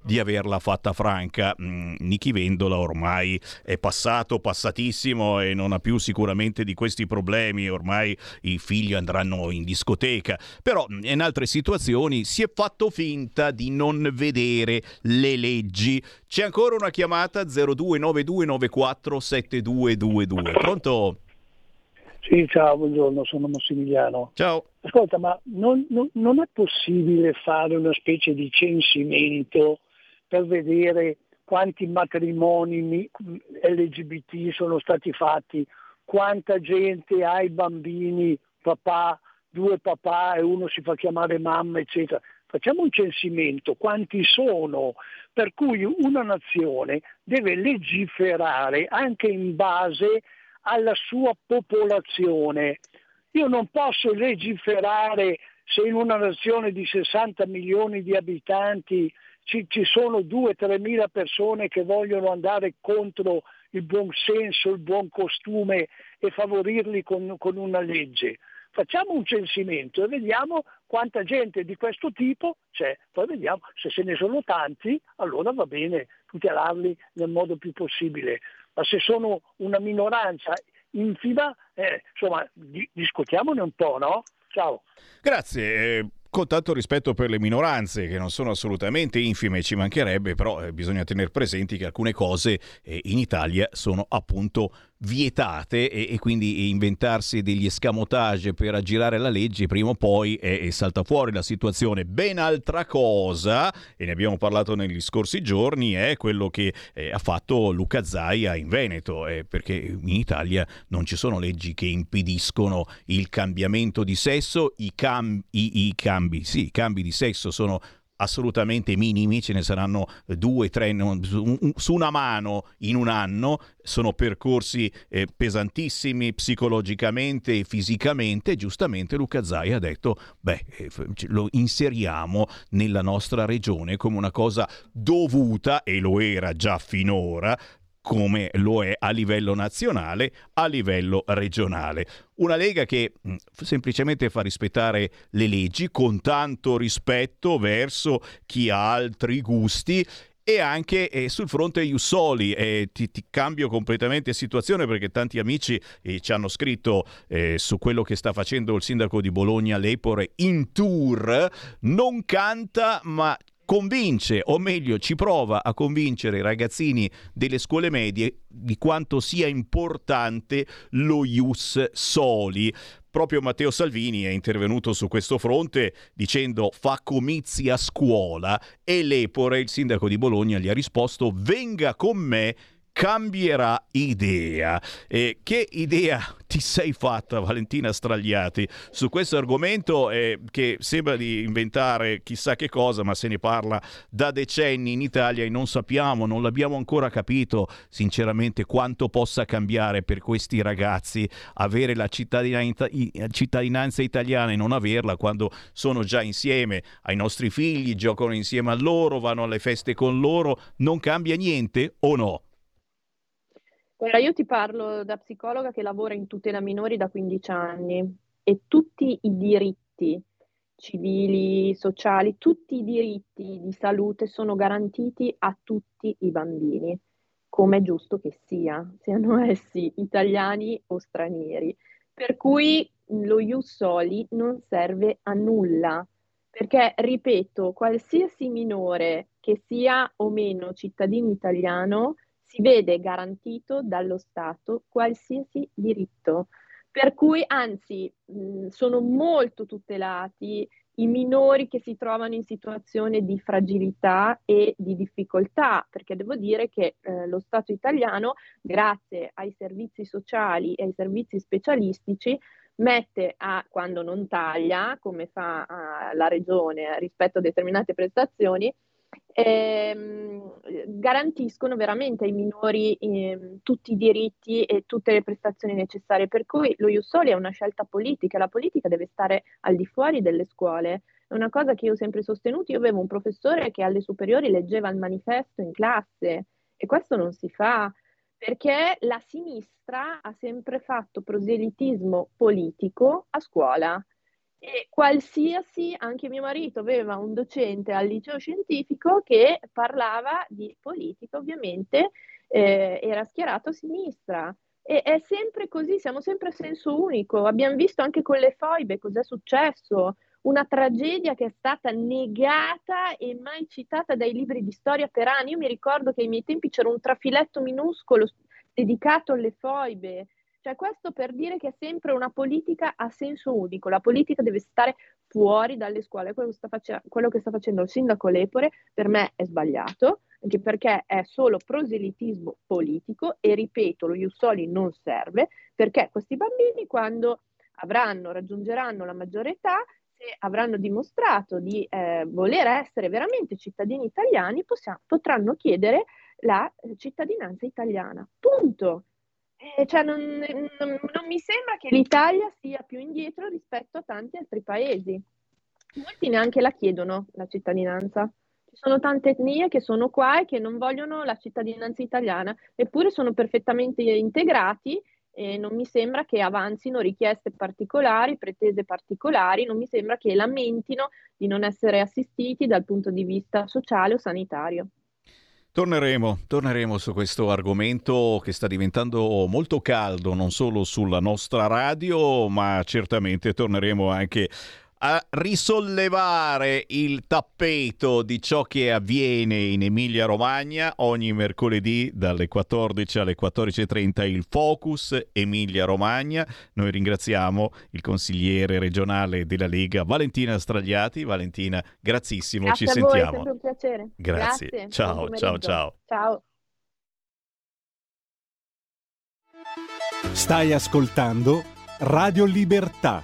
di averla fatta franca. Mm, Nichi Vendola ormai è passato, passatissimo, e non ha più sicuramente di questi problemi, ormai i figli andranno in discoteca, però in altre situazioni si è fatto finta di non vedere le leggi. C'è ancora una chiamata, zero due nove due nove quattro sette due due due. Pronto? Sì, ciao, buongiorno, sono Massimiliano. Ciao. Ascolta, ma non, non, non è possibile fare una specie di censimento per vedere quanti matrimoni L G B T sono stati fatti, quanta gente ha i bambini, papà, due papà e uno si fa chiamare mamma, eccetera. Facciamo un censimento, quanti sono? Per cui una nazione deve legiferare anche in base alla sua popolazione. Io non posso legiferare se in una nazione di sessanta milioni di abitanti ci, ci sono due a tre mila persone che vogliono andare contro il buon senso, il buon costume e favorirli con, con una legge. Facciamo un censimento e vediamo quanta gente di questo tipo c'è, poi vediamo se se ne sono tanti, allora va bene tutelarli nel modo più possibile. Ma se sono una minoranza infima, eh, insomma, di- discutiamone un po', no? Ciao. Grazie. scontato rispetto per le minoranze, che non sono assolutamente infime, ci mancherebbe, però eh, bisogna tenere presenti che alcune cose eh, in Italia sono appunto vietate e, e quindi inventarsi degli escamotage per aggirare la legge prima o poi è, è salta fuori la situazione. Ben altra cosa, e ne abbiamo parlato negli scorsi giorni, è quello che eh, ha fatto Luca Zaia in Veneto, eh, perché in Italia non ci sono leggi che impediscono il cambiamento di sesso, i, cam- i, i cambi sì, i cambi di sesso sono assolutamente minimi, ce ne saranno due, tre su una mano in un anno. Sono percorsi eh, pesantissimi psicologicamente e fisicamente. Giustamente Luca Zaia ha detto beh, eh, lo inseriamo nella nostra regione come una cosa dovuta, e lo era già finora, come lo è a livello nazionale, a livello regionale. Una Lega che mh, semplicemente fa rispettare le leggi con tanto rispetto verso chi ha altri gusti. E anche eh, sul fronte Jussoli, eh, ti, ti cambio completamente situazione perché tanti amici eh, ci hanno scritto eh, su quello che sta facendo il sindaco di Bologna Lepore in tour. Non canta ma convince, o meglio ci prova a convincere i ragazzini delle scuole medie di quanto sia importante lo Ius Soli. Proprio Matteo Salvini è intervenuto su questo fronte dicendo fa comizi a scuola, e Lepore, il sindaco di Bologna, gli ha risposto venga con me, cambierà idea. Eh, che idea ti sei fatta, Valentina Stragliati, su questo argomento eh, che sembra di inventare chissà che cosa, ma se ne parla da decenni in Italia e non sappiamo, non l'abbiamo ancora capito sinceramente quanto possa cambiare per questi ragazzi avere la cittadinanza, cittadinanza italiana e non averla, quando sono già insieme ai nostri figli, giocano insieme a loro, vanno alle feste con loro. Non cambia niente o no? Guarda, io ti parlo da psicologa che lavora in tutela minori da quindici anni, e tutti i diritti civili, sociali, tutti i diritti di salute sono garantiti a tutti i bambini, come è giusto che sia, siano essi italiani o stranieri. Per cui lo Ius Soli non serve a nulla, perché, ripeto, qualsiasi minore che sia o meno cittadino italiano si vede garantito dallo Stato qualsiasi diritto, per cui anzi mh, sono molto tutelati i minori che si trovano in situazione di fragilità e di difficoltà, perché devo dire che eh, lo Stato italiano, grazie ai servizi sociali e ai servizi specialistici, mette a, quando non taglia, come fa a, la regione rispetto a determinate prestazioni, Ehm, garantiscono veramente ai minori ehm, tutti i diritti e tutte le prestazioni necessarie, per cui lo Ius Soli è una scelta politica. La politica deve stare al di fuori delle scuole, è una cosa che io ho sempre sostenuto. Io avevo un professore che alle superiori leggeva il manifesto in classe, e questo non si fa, perché la sinistra ha sempre fatto proselitismo politico a scuola. E qualsiasi, anche mio marito aveva un docente al liceo scientifico che parlava di politica, ovviamente eh, era schierato a sinistra, e è sempre così, siamo sempre a senso unico. Abbiamo visto anche con le foibe cos'è successo, una tragedia che è stata negata e mai citata dai libri di storia per anni. Io mi ricordo che ai miei tempi c'era un trafiletto minuscolo dedicato alle foibe. Cioè, questo per dire che è sempre una politica a senso unico, la politica deve stare fuori dalle scuole. Quello che sta, faccia- quello che sta facendo il sindaco Lepore per me è sbagliato, anche perché è solo proselitismo politico, e ripeto, lo Ius Soli non serve, perché questi bambini, quando avranno, raggiungeranno la maggiore età, se avranno dimostrato di eh, voler essere veramente cittadini italiani, possia- potranno chiedere la eh, cittadinanza italiana, punto. Eh, cioè non, non, non mi sembra che l'Italia sia più indietro rispetto a tanti altri paesi. Molti neanche la chiedono, la cittadinanza. Ci sono tante etnie che sono qua e che non vogliono la cittadinanza italiana, eppure sono perfettamente integrati, e non mi sembra che avanzino richieste particolari, pretese particolari, non mi sembra che lamentino di non essere assistiti dal punto di vista sociale o sanitario. Torneremo, torneremo su questo argomento che sta diventando molto caldo non solo sulla nostra radio, ma certamente torneremo anche a risollevare il tappeto di ciò che avviene in Emilia-Romagna. Ogni mercoledì dalle quattordici alle quattordici e trenta il Focus Emilia-Romagna. Noi ringraziamo il consigliere regionale della Lega Valentina Stragliati. Valentina, grazissimo, grazie, ci sentiamo. È sempre un piacere. Grazie. Grazie. Ciao, ciao, ciao. Ciao. Stai ascoltando Radio Libertà,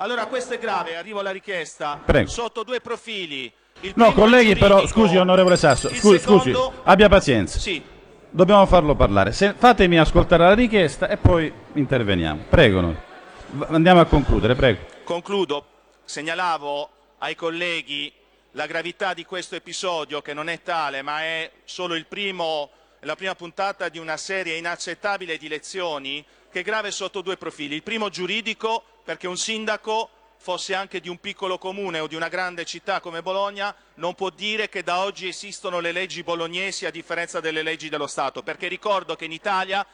Allora, questo è grave, arrivo alla richiesta. Prego. Sotto due profili. Il no, colleghi, però, scusi, onorevole Sasso, scusi, secondo... scusi, abbia pazienza. Sì. Dobbiamo farlo parlare. Se, fatemi ascoltare la richiesta e poi interveniamo. Prego, noi. Andiamo a concludere, prego. Concludo. Segnalavo ai colleghi la gravità di questo episodio, che non è tale, ma è solo il primo, la prima puntata di una serie inaccettabile di lezioni che è grave sotto due profili. Il primo giuridico, perché un sindaco, fosse anche di un piccolo comune o di una grande città come Bologna, non può dire che da oggi esistono le leggi bolognesi a differenza delle leggi dello Stato, perché ricordo che in Italia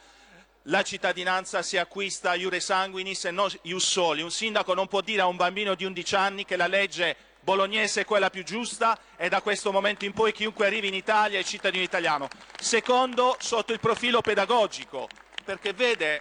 la cittadinanza si acquista iure sanguinis e non ius soli. Un sindaco non può dire a un bambino di undici anni che la legge bolognese è quella più giusta e da questo momento in poi chiunque arrivi in Italia è cittadino italiano. Secondo, sotto il profilo pedagogico, perché vede,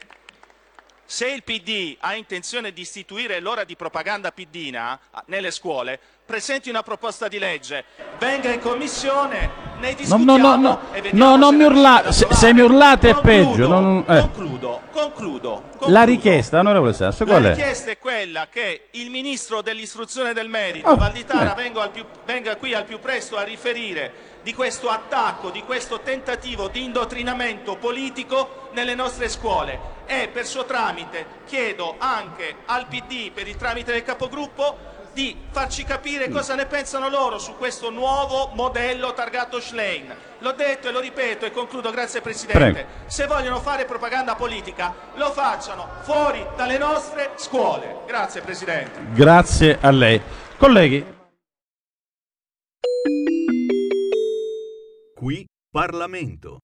se il P D ha intenzione di istituire l'ora di propaganda piddina nelle scuole, presenti una proposta di legge, venga in commissione, ne discutiamo. No, no, no, no, no, non mi urlate, se, se mi urlate concludo, è peggio. Non, eh. concludo, concludo, concludo. La richiesta, onorevole Sasso, qual è? La richiesta è quella che il ministro dell'istruzione e del merito, oh, Valditara, eh. al più, venga qui al più presto a riferire di questo attacco, di questo tentativo di indottrinamento politico nelle nostre scuole. E per suo tramite chiedo anche al P D, per il tramite del capogruppo, di farci capire cosa ne pensano loro su questo nuovo modello targato Schlein. L'ho detto e lo ripeto e concludo, grazie Presidente. Prego. Se vogliono fare propaganda politica, lo facciano fuori dalle nostre scuole. Grazie Presidente. Grazie a lei. Colleghi. Qui Parlamento.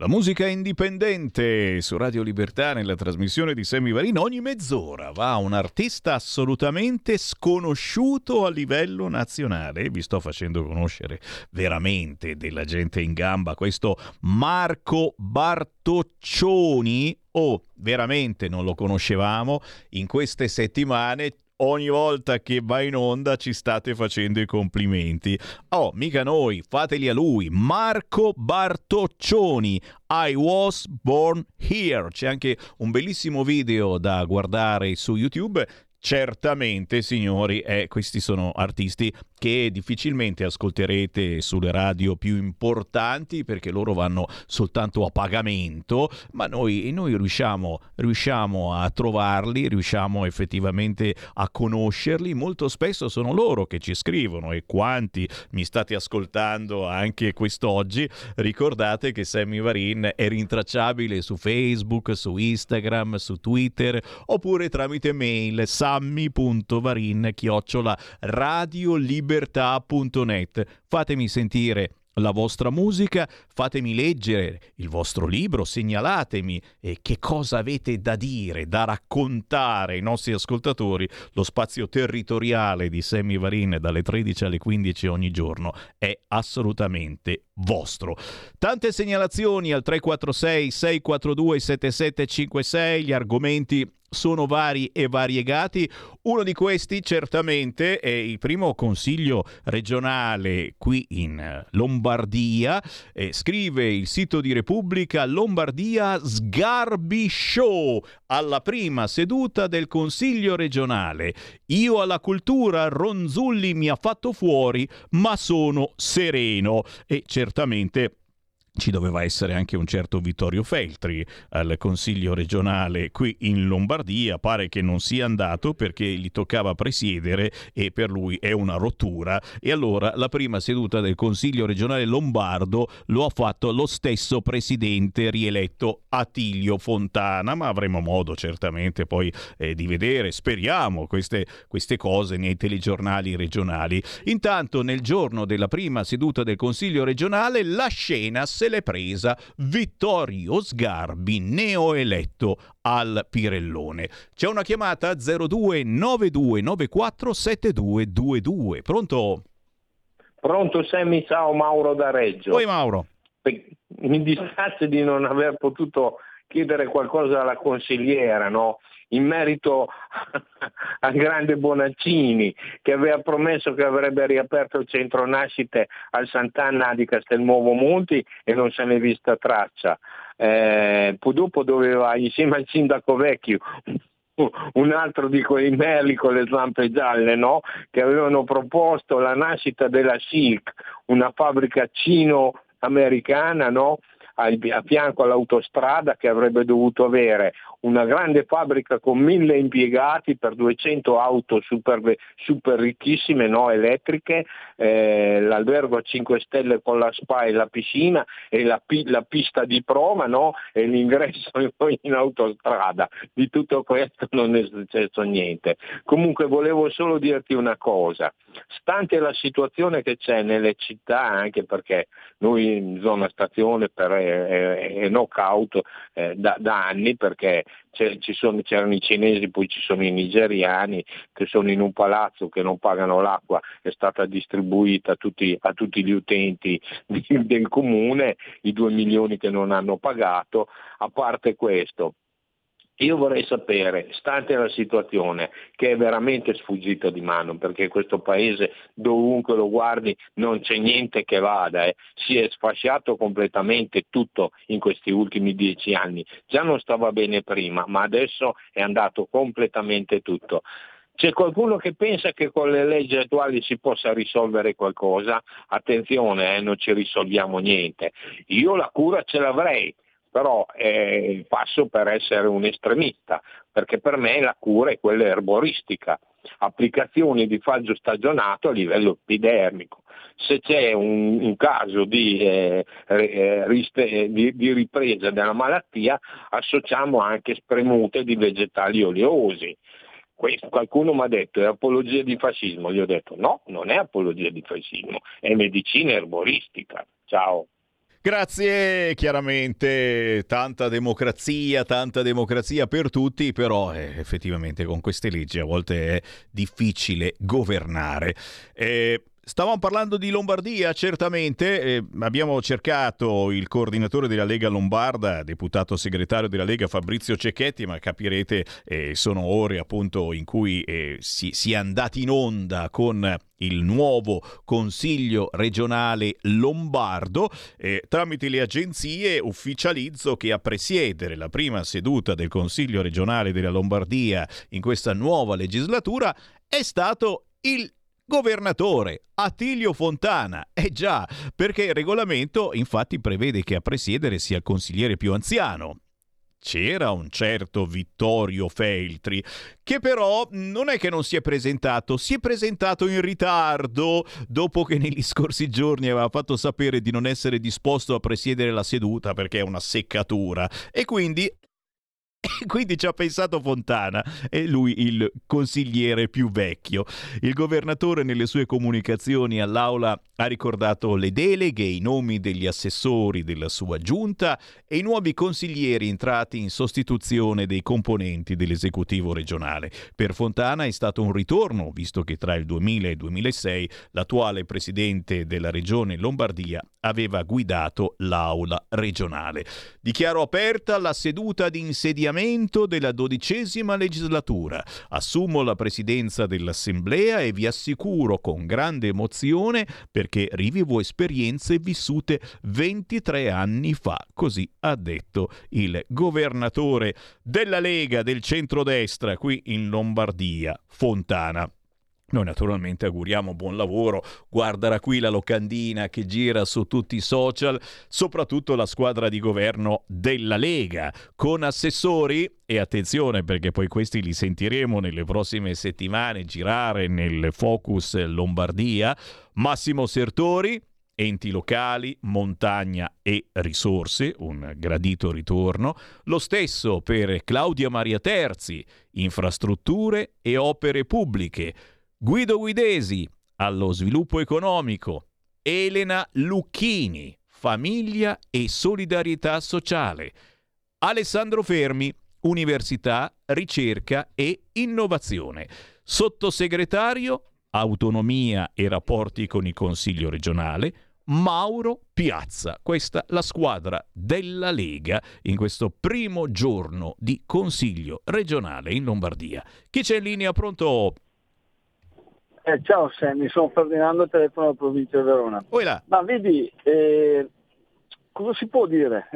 La musica indipendente su Radio Libertà, nella trasmissione di Semivarino, ogni mezz'ora va un artista assolutamente sconosciuto a livello nazionale. Vi sto facendo conoscere veramente della gente in gamba. Questo Marco Bartoccioni, oh, veramente non lo conoscevamo. In queste settimane, ogni volta che va in onda, ci state facendo i complimenti. Oh, mica noi, fateli a lui. Marco Bartoccioni, I Was Born Here. C'è anche un bellissimo video da guardare su YouTube. Certamente, signori, eh, questi sono artisti che difficilmente ascolterete sulle radio più importanti, perché loro vanno soltanto a pagamento, ma noi, noi riusciamo, riusciamo a trovarli, riusciamo effettivamente a conoscerli. Molto spesso sono loro che ci scrivono, e quanti mi state ascoltando anche quest'oggi, ricordate che Sammy Varin è rintracciabile su Facebook, su Instagram, su Twitter, oppure tramite mail sammy punto varin chiocciola radiolibertà punto net. Fatemi sentire la vostra musica, fatemi leggere il vostro libro, segnalatemi eh, che cosa avete da dire, da raccontare ai nostri ascoltatori. Lo spazio territoriale di Sammy Varin dalle tredici alle quindici ogni giorno è assolutamente vostro. Tante segnalazioni al tre quattro sei sei quattro due sette sette cinque sei, gli argomenti sono vari e variegati. Uno di questi certamente è il primo consiglio regionale qui in Lombardia. Eh, scrive il sito di Repubblica: Lombardia, Sgarbi Show alla prima seduta del consiglio regionale. Io alla cultura, Ronzulli mi ha fatto fuori, ma sono sereno. E certamente ci doveva essere anche un certo Vittorio Feltri al Consiglio regionale qui in Lombardia. Pare che non sia andato perché gli toccava presiedere e per lui è una rottura, e allora la prima seduta del Consiglio regionale lombardo lo ha fatto lo stesso presidente rieletto Attilio Fontana, ma avremo modo certamente poi eh, di vedere, speriamo, queste, queste cose nei telegiornali regionali. Intanto nel giorno della prima seduta del Consiglio regionale la scena se l'è presa Vittorio Sgarbi, neoeletto al Pirellone. C'è una chiamata zero due nove due nove quattro sette due due due. Pronto? Pronto Sammy, ciao, Mauro da Reggio. Poi Mauro. Mi dispiace di non aver potuto chiedere qualcosa alla consigliera, no? In merito al grande Bonaccini, che aveva promesso che avrebbe riaperto il centro nascite al Sant'Anna di Castelnuovo Monti e non se ne è vista traccia. Eh, poi dopo doveva, insieme al sindaco Vecchio, un altro di quei merli con le zampe gialle, no? Che avevano proposto la nascita della Silk, una fabbrica cino-americana, no? A fianco all'autostrada, che avrebbe dovuto avere una grande fabbrica con mille impiegati per duecento auto super, super ricchissime, no? Elettriche, eh, l'albergo a cinque stelle con la spa e la piscina e la, la pista di prova, no? E l'ingresso in autostrada. Di tutto questo non è successo niente. Comunque volevo solo dirti una cosa, stante la situazione che c'è nelle città, anche perché noi in zona stazione per è knockout eh, da, da anni, perché ci sono, c'erano i cinesi, poi ci sono i nigeriani che sono in un palazzo, che non pagano l'acqua, è stata distribuita a tutti, a tutti gli utenti di, del comune, i due milioni che non hanno pagato. A parte questo, io vorrei sapere, stante la situazione che è veramente sfuggita di mano, perché questo paese dovunque lo guardi non c'è niente che vada, eh. Si è sfasciato completamente tutto in questi ultimi dieci anni, già non stava bene prima, ma adesso è andato completamente tutto. C'è qualcuno che pensa che con le leggi attuali si possa risolvere qualcosa? Attenzione, eh, non ci risolviamo niente. Io la cura ce l'avrei, però è il passo per essere un estremista, perché per me la cura è quella erboristica, applicazione di faggio stagionato a livello epidermico. Se c'è un, un caso di, eh, di, di ripresa della malattia, associamo anche spremute di vegetali oleosi. Questo, qualcuno mi ha detto è apologia di fascismo, gli ho detto no, non è apologia di fascismo, è medicina erboristica. Ciao. Grazie, chiaramente tanta democrazia, tanta democrazia per tutti, però eh, effettivamente con queste leggi a volte è difficile governare. Eh, Stavamo parlando di Lombardia, certamente, eh, abbiamo cercato il coordinatore della Lega Lombarda, deputato segretario della Lega Fabrizio Cecchetti, ma capirete eh, sono ore appunto in cui eh, si, si è andati in onda con il nuovo Consiglio regionale lombardo. Eh, tramite le agenzie ufficializzo che a presiedere la prima seduta del Consiglio regionale della Lombardia in questa nuova legislatura è stato il governatore Attilio Fontana. Eh già, perché il regolamento infatti prevede che a presiedere sia il consigliere più anziano. C'era un certo Vittorio Feltri, che però non è che non si è presentato, si è presentato in ritardo dopo che negli scorsi giorni aveva fatto sapere di non essere disposto a presiedere la seduta perché è una seccatura e quindi... E quindi ci ha pensato Fontana, è lui il consigliere più vecchio. Il governatore nelle sue comunicazioni all'aula ha ricordato le deleghe, i nomi degli assessori della sua giunta e i nuovi consiglieri entrati in sostituzione dei componenti dell'esecutivo regionale. Per Fontana è stato un ritorno, visto che tra il duemila e il duemilasei l'attuale presidente della regione Lombardia aveva guidato l'aula regionale. Dichiaro aperta la seduta di insediamento della dodicesima legislatura. Assumo la presidenza dell'Assemblea e vi assicuro con grande emozione perché rivivo esperienze vissute ventitré anni fa, così ha detto il governatore della Lega del centrodestra qui in Lombardia, Fontana. Noi naturalmente auguriamo buon lavoro, guardala qui la locandina che gira su tutti i social, soprattutto la squadra di governo della Lega, con assessori, e attenzione perché poi questi li sentiremo nelle prossime settimane girare nel Focus Lombardia, Massimo Sertori, enti locali, montagna e risorse, un gradito ritorno. Lo stesso per Claudia Maria Terzi, infrastrutture e opere pubbliche. Guido Guidesi, allo sviluppo economico. Elena Lucchini, famiglia e solidarietà sociale. Alessandro Fermi, università, ricerca e innovazione. Sottosegretario, autonomia e rapporti con il Consiglio regionale, Mauro Piazza. Questa la squadra della Lega in questo primo giorno di Consiglio regionale in Lombardia. Chi c'è in linea? Pronto? Eh, ciao Sammy, sono Ferdinando, telefono della provincia di Verona. Oilà. Ma vedi, eh, cosa si può dire?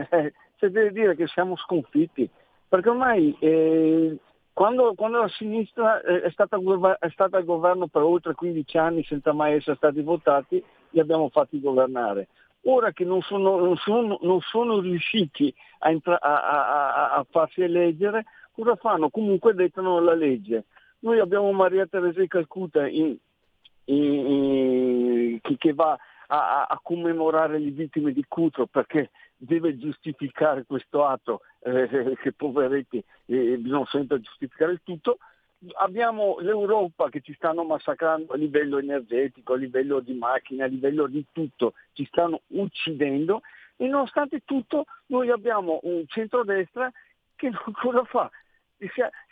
Cioè, deve dire che siamo sconfitti, perché ormai eh, quando, quando la sinistra è stata, è stata al governo per oltre quindici anni senza mai essere stati votati, li abbiamo fatti governare. Ora che non sono, non sono, non sono riusciti a, entra- a, a, a farsi eleggere, cosa fanno? Comunque dettano la legge. Noi abbiamo Maria Teresa di Calcutta in, in, in, che, che va a, a commemorare le vittime di Cutro perché deve giustificare questo atto, eh, che poveretti, eh, bisogna sempre giustificare il tutto. Abbiamo l'Europa che ci stanno massacrando a livello energetico, a livello di macchine, a livello di tutto, ci stanno uccidendo e nonostante tutto noi abbiamo un centrodestra che cosa fa?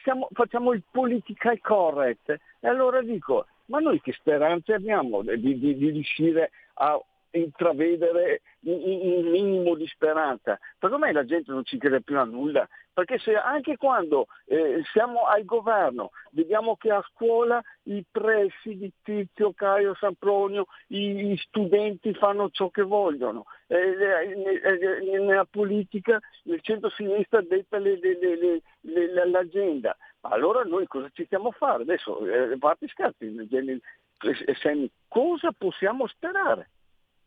Siamo, facciamo il political correct e allora dico, ma noi che speranze abbiamo di, di, di riuscire a intravedere un, un minimo di speranza? Per me la gente non ci crede più a nulla, perché se anche quando eh, siamo al governo vediamo che a scuola i pressi di Tizio, Caio, Sampronio, gli studenti fanno ciò che vogliono, eh, eh, eh, nella politica il centro-sinistra detta le, le, le, le, le, l'agenda, ma allora noi cosa ci stiamo a fare? Adesso eh, fatti scherzi, cosa possiamo sperare?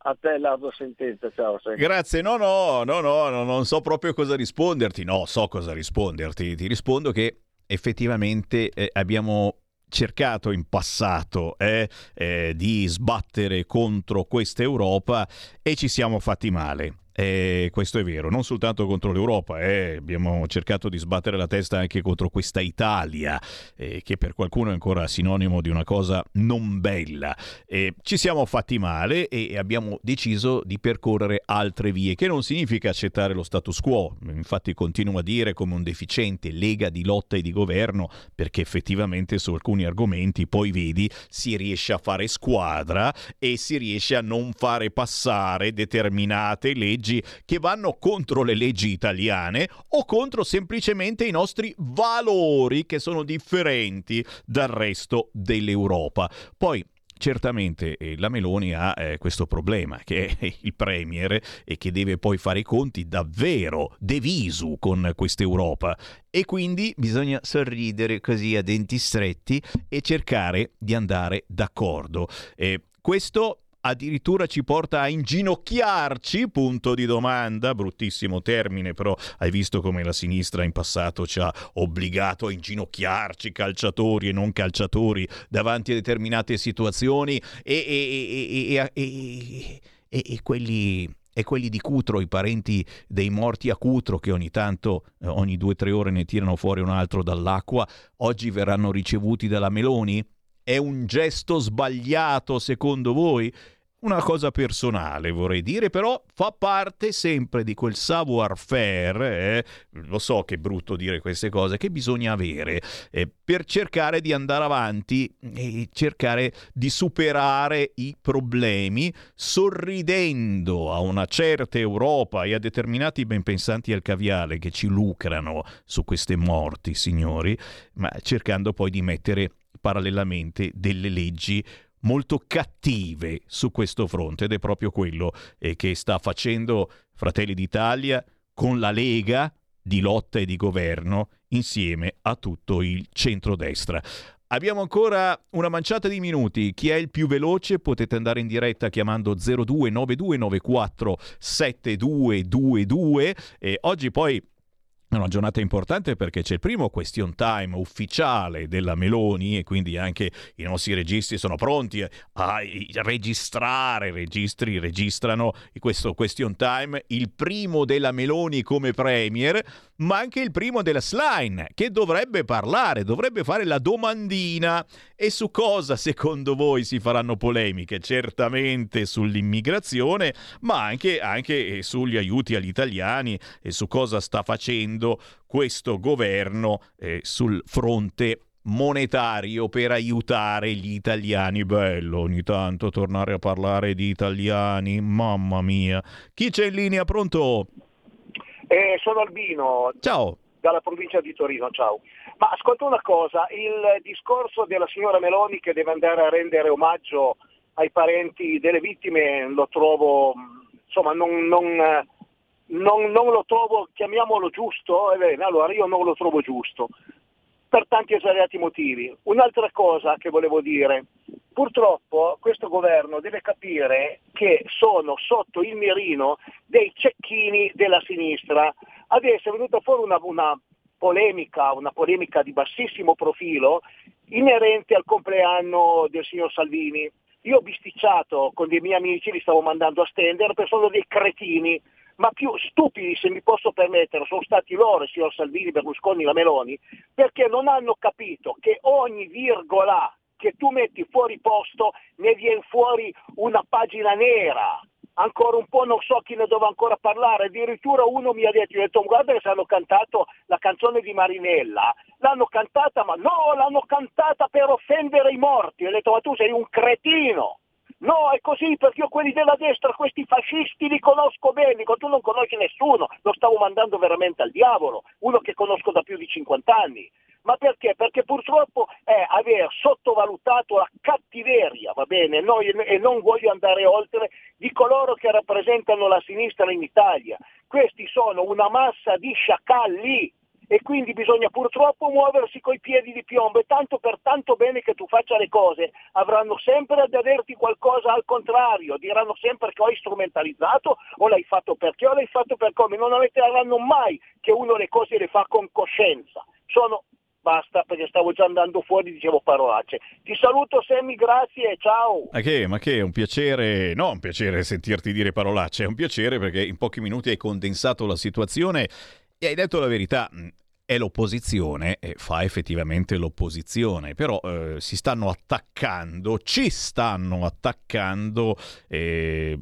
A te la tua sentenza, ciao. Grazie, no, no, no, no, no, non so proprio cosa risponderti, no, so cosa risponderti, ti rispondo che effettivamente eh, abbiamo cercato in passato eh, eh, di sbattere contro questa Europa e ci siamo fatti male. Eh, questo è vero, non soltanto contro l'Europa, eh, abbiamo cercato di sbattere la testa anche contro questa Italia, eh, che per qualcuno è ancora sinonimo di una cosa non bella. Eh, ci siamo fatti male e abbiamo deciso di percorrere altre vie, che non significa accettare lo status quo. Infatti continuo a dire, come un deficiente, Lega di lotta e di governo, perché effettivamente su alcuni argomenti poi vedi si riesce a fare squadra e si riesce a non fare passare determinate leggi che vanno contro le leggi italiane o contro semplicemente i nostri valori, che sono differenti dal resto dell'Europa. Poi certamente eh, la Meloni ha eh, questo problema, che è il premier e che deve poi fare i conti davvero de visu con quest'Europa, e quindi bisogna sorridere così a denti stretti e cercare di andare d'accordo. Eh, questo addirittura ci porta a inginocchiarci, punto di domanda, bruttissimo termine, però hai visto come la sinistra in passato ci ha obbligato a inginocchiarci, calciatori e non calciatori, davanti a determinate situazioni, e, e, e, e, e, e, e quelli... e quelli di Cutro, i parenti dei morti a Cutro, che ogni tanto, ogni due o tre ore ne tirano fuori un altro dall'acqua, oggi verranno ricevuti dalla Meloni? È un gesto sbagliato secondo voi? Una cosa personale, vorrei dire, però fa parte sempre di quel savoir-faire, eh? Lo so che è brutto dire queste cose, che bisogna avere eh, per cercare di andare avanti e cercare di superare i problemi, sorridendo a una certa Europa e a determinati benpensanti al caviale che ci lucrano su queste morti, signori, ma cercando poi di mettere parallelamente delle leggi molto cattive su questo fronte, ed è proprio quello eh, che sta facendo Fratelli d'Italia con la Lega di lotta e di governo insieme a tutto il centrodestra. Abbiamo ancora una manciata di minuti. Chi è il più veloce? Potete andare in diretta chiamando zero due nove due nove quattro sette due due due. E oggi poi è una giornata importante, perché c'è il primo question time ufficiale della Meloni, e quindi anche i nostri registi sono pronti a registrare, registri, registrano questo question time, il primo della Meloni come premier, ma anche il primo della Schlein, che dovrebbe parlare, dovrebbe fare la domandina. E su cosa secondo voi si faranno polemiche? Certamente sull'immigrazione, ma anche, anche sugli aiuti agli italiani e su cosa sta facendo questo governo eh, sul fronte monetario per aiutare gli italiani. Bello ogni tanto tornare a parlare di italiani, mamma mia. Chi c'è in linea? Pronto? Eh, sono Albino. Ciao. Dalla provincia di Torino, ciao. Ma ascolta una cosa, il discorso della signora Meloni che deve andare a rendere omaggio ai parenti delle vittime lo trovo, insomma, non... non Non, non lo trovo, chiamiamolo giusto, eh bene, allora io non lo trovo giusto, per tanti esagerati motivi. Un'altra cosa che volevo dire, purtroppo questo governo deve capire che sono sotto il mirino dei cecchini della sinistra. Adesso è venuta fuori una, una polemica, una polemica di bassissimo profilo inerente al compleanno del signor Salvini. Io ho bisticciato con dei miei amici, li stavo mandando a stendere, perché sono dei cretini. Ma più stupidi, se mi posso permettere, sono stati loro, il signor Salvini, Berlusconi, la Meloni, perché non hanno capito che ogni virgola che tu metti fuori posto ne viene fuori una pagina nera. Ancora un po' non so chi ne doveva ancora parlare, addirittura uno mi ha detto, io ho detto guarda che hanno cantato la canzone di Marinella, l'hanno cantata, ma no, l'hanno cantata per offendere i morti. Io ho detto ma tu sei un cretino. No, è così, perché io quelli della destra, questi fascisti, li conosco bene. Tu non conosci nessuno, lo stavo mandando veramente al diavolo, uno che conosco da più di cinquanta anni. Ma perché? Perché purtroppo è aver sottovalutato la cattiveria, va bene, no, e non voglio andare oltre, di coloro che rappresentano la sinistra in Italia. Questi sono una massa di sciacalli, e quindi bisogna purtroppo muoversi coi piedi di piombo, e tanto per tanto bene che tu faccia le cose avranno sempre ad averti qualcosa al contrario, diranno sempre che hai strumentalizzato, o l'hai fatto perché, o l'hai fatto per come, non ammetteranno mai che uno le cose le fa con coscienza. Sono basta, perché stavo già andando fuori, dicevo parolacce. Ti saluto Sammy, grazie, ciao. Ma che, ma che, è un piacere, no, un piacere sentirti dire parolacce, è un piacere perché in pochi minuti hai condensato la situazione e hai detto la verità. È l'opposizione, e fa effettivamente l'opposizione, però eh, si stanno attaccando, ci stanno attaccando eh,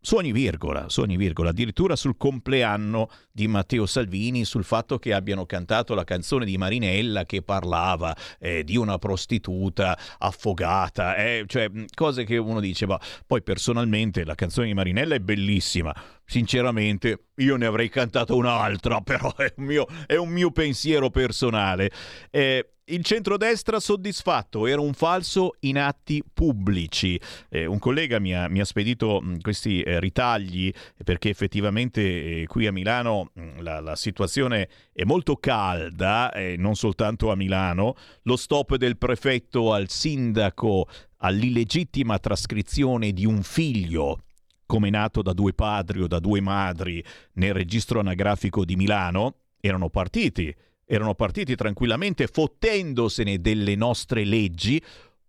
su ogni virgola, su ogni virgola, addirittura sul compleanno di Matteo Salvini, sul fatto che abbiano cantato la canzone di Marinella che parlava eh, di una prostituta affogata, eh, cioè cose che uno dice, ma poi personalmente la canzone di Marinella è bellissima, sinceramente io ne avrei cantata un'altra, però è un mio, è un mio pensiero personale. Eh, il centrodestra soddisfatto, era un falso in atti pubblici. Eh, un collega mi ha, mi ha spedito mh, questi eh, ritagli, perché effettivamente eh, qui a Milano mh, la, la situazione è molto calda, eh, non soltanto a Milano. Lo stop del prefetto al sindaco all'illegittima trascrizione di un figlio come nato da due padri o da due madri nel registro anagrafico di Milano, erano partiti, erano partiti tranquillamente fottendosene delle nostre leggi,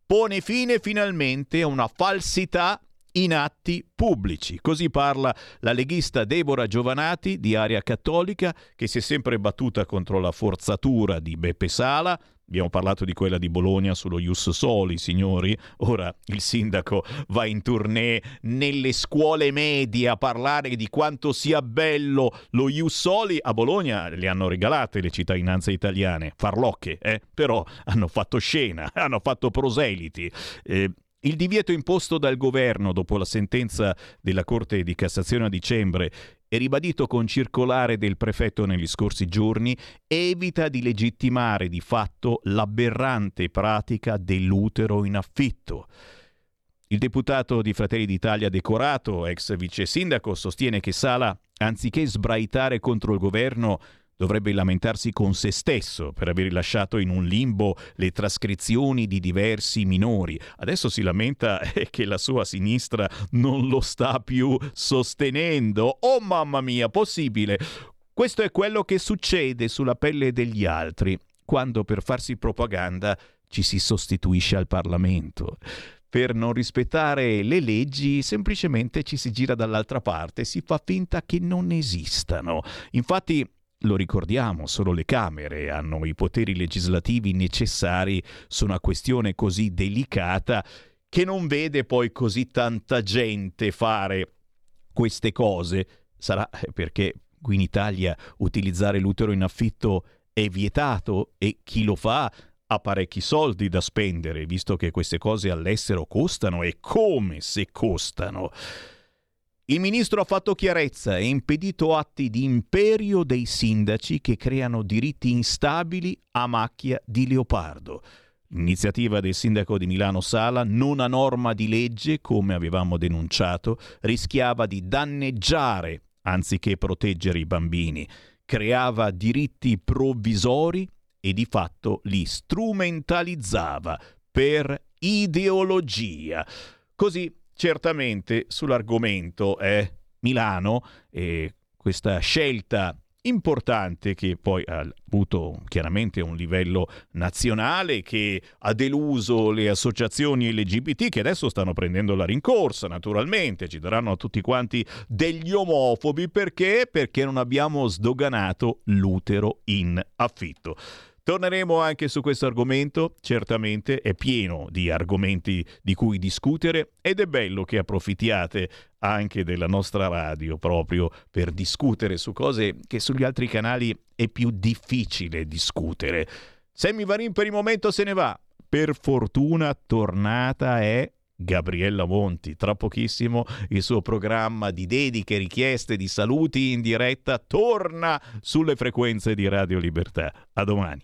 pone fine finalmente a una falsità in atti pubblici. Così parla la leghista Deborah Giovanati, di Area Cattolica, che si è sempre battuta contro la forzatura di Beppe Sala. Abbiamo parlato di quella di Bologna sullo Ius Soli, signori. Ora il sindaco va in tournée nelle scuole medie a parlare di quanto sia bello lo Ius Soli. A Bologna le hanno regalate le cittadinanze italiane, farlocche, eh? Però hanno fatto scena, hanno fatto proseliti. Eh, il divieto imposto dal governo dopo la sentenza della Corte di Cassazione a dicembre è ribadito con circolare del prefetto negli scorsi giorni, evita di legittimare di fatto l'aberrante pratica dell'utero in affitto. Il deputato di Fratelli d'Italia Decorato, ex vice sindaco, sostiene che Sala, anziché sbraitare contro il governo, dovrebbe lamentarsi con se stesso per aver lasciato in un limbo le trascrizioni di diversi minori. Adesso si lamenta che la sua sinistra non lo sta più sostenendo. Oh mamma mia, possibile! Questo è quello che succede sulla pelle degli altri quando per farsi propaganda ci si sostituisce al Parlamento. Per non rispettare le leggi semplicemente ci si gira dall'altra parte, si fa finta che non esistano. Infatti, lo ricordiamo, solo le Camere hanno i poteri legislativi necessari su una questione così delicata che non vede poi così tanta gente fare queste cose. Sarà perché qui in Italia utilizzare l'utero in affitto è vietato e chi lo fa ha parecchi soldi da spendere, visto che queste cose all'estero costano e come se costano. Il ministro ha fatto chiarezza e impedito atti di imperio dei sindaci che creano diritti instabili a macchia di leopardo. L'iniziativa del sindaco di Milano Sala, non a norma di legge, come avevamo denunciato, rischiava di danneggiare anziché proteggere i bambini, creava diritti provvisori e di fatto li strumentalizzava per ideologia. Così certamente sull'argomento è Milano e questa scelta importante che poi ha avuto chiaramente un livello nazionale, che ha deluso le associazioni L G B T che adesso stanno prendendo la rincorsa, naturalmente ci daranno a tutti quanti degli omofobi perché perché non abbiamo sdoganato l'utero in affitto. Torneremo anche su questo argomento, certamente è pieno di argomenti di cui discutere ed è bello che approfittiate anche della nostra radio proprio per discutere su cose che sugli altri canali è più difficile discutere. Semivarin per il momento se ne va, per fortuna tornata è Gabriella Monti, tra pochissimo il suo programma di dediche, richieste, di saluti in diretta torna sulle frequenze di Radio Libertà. A domani.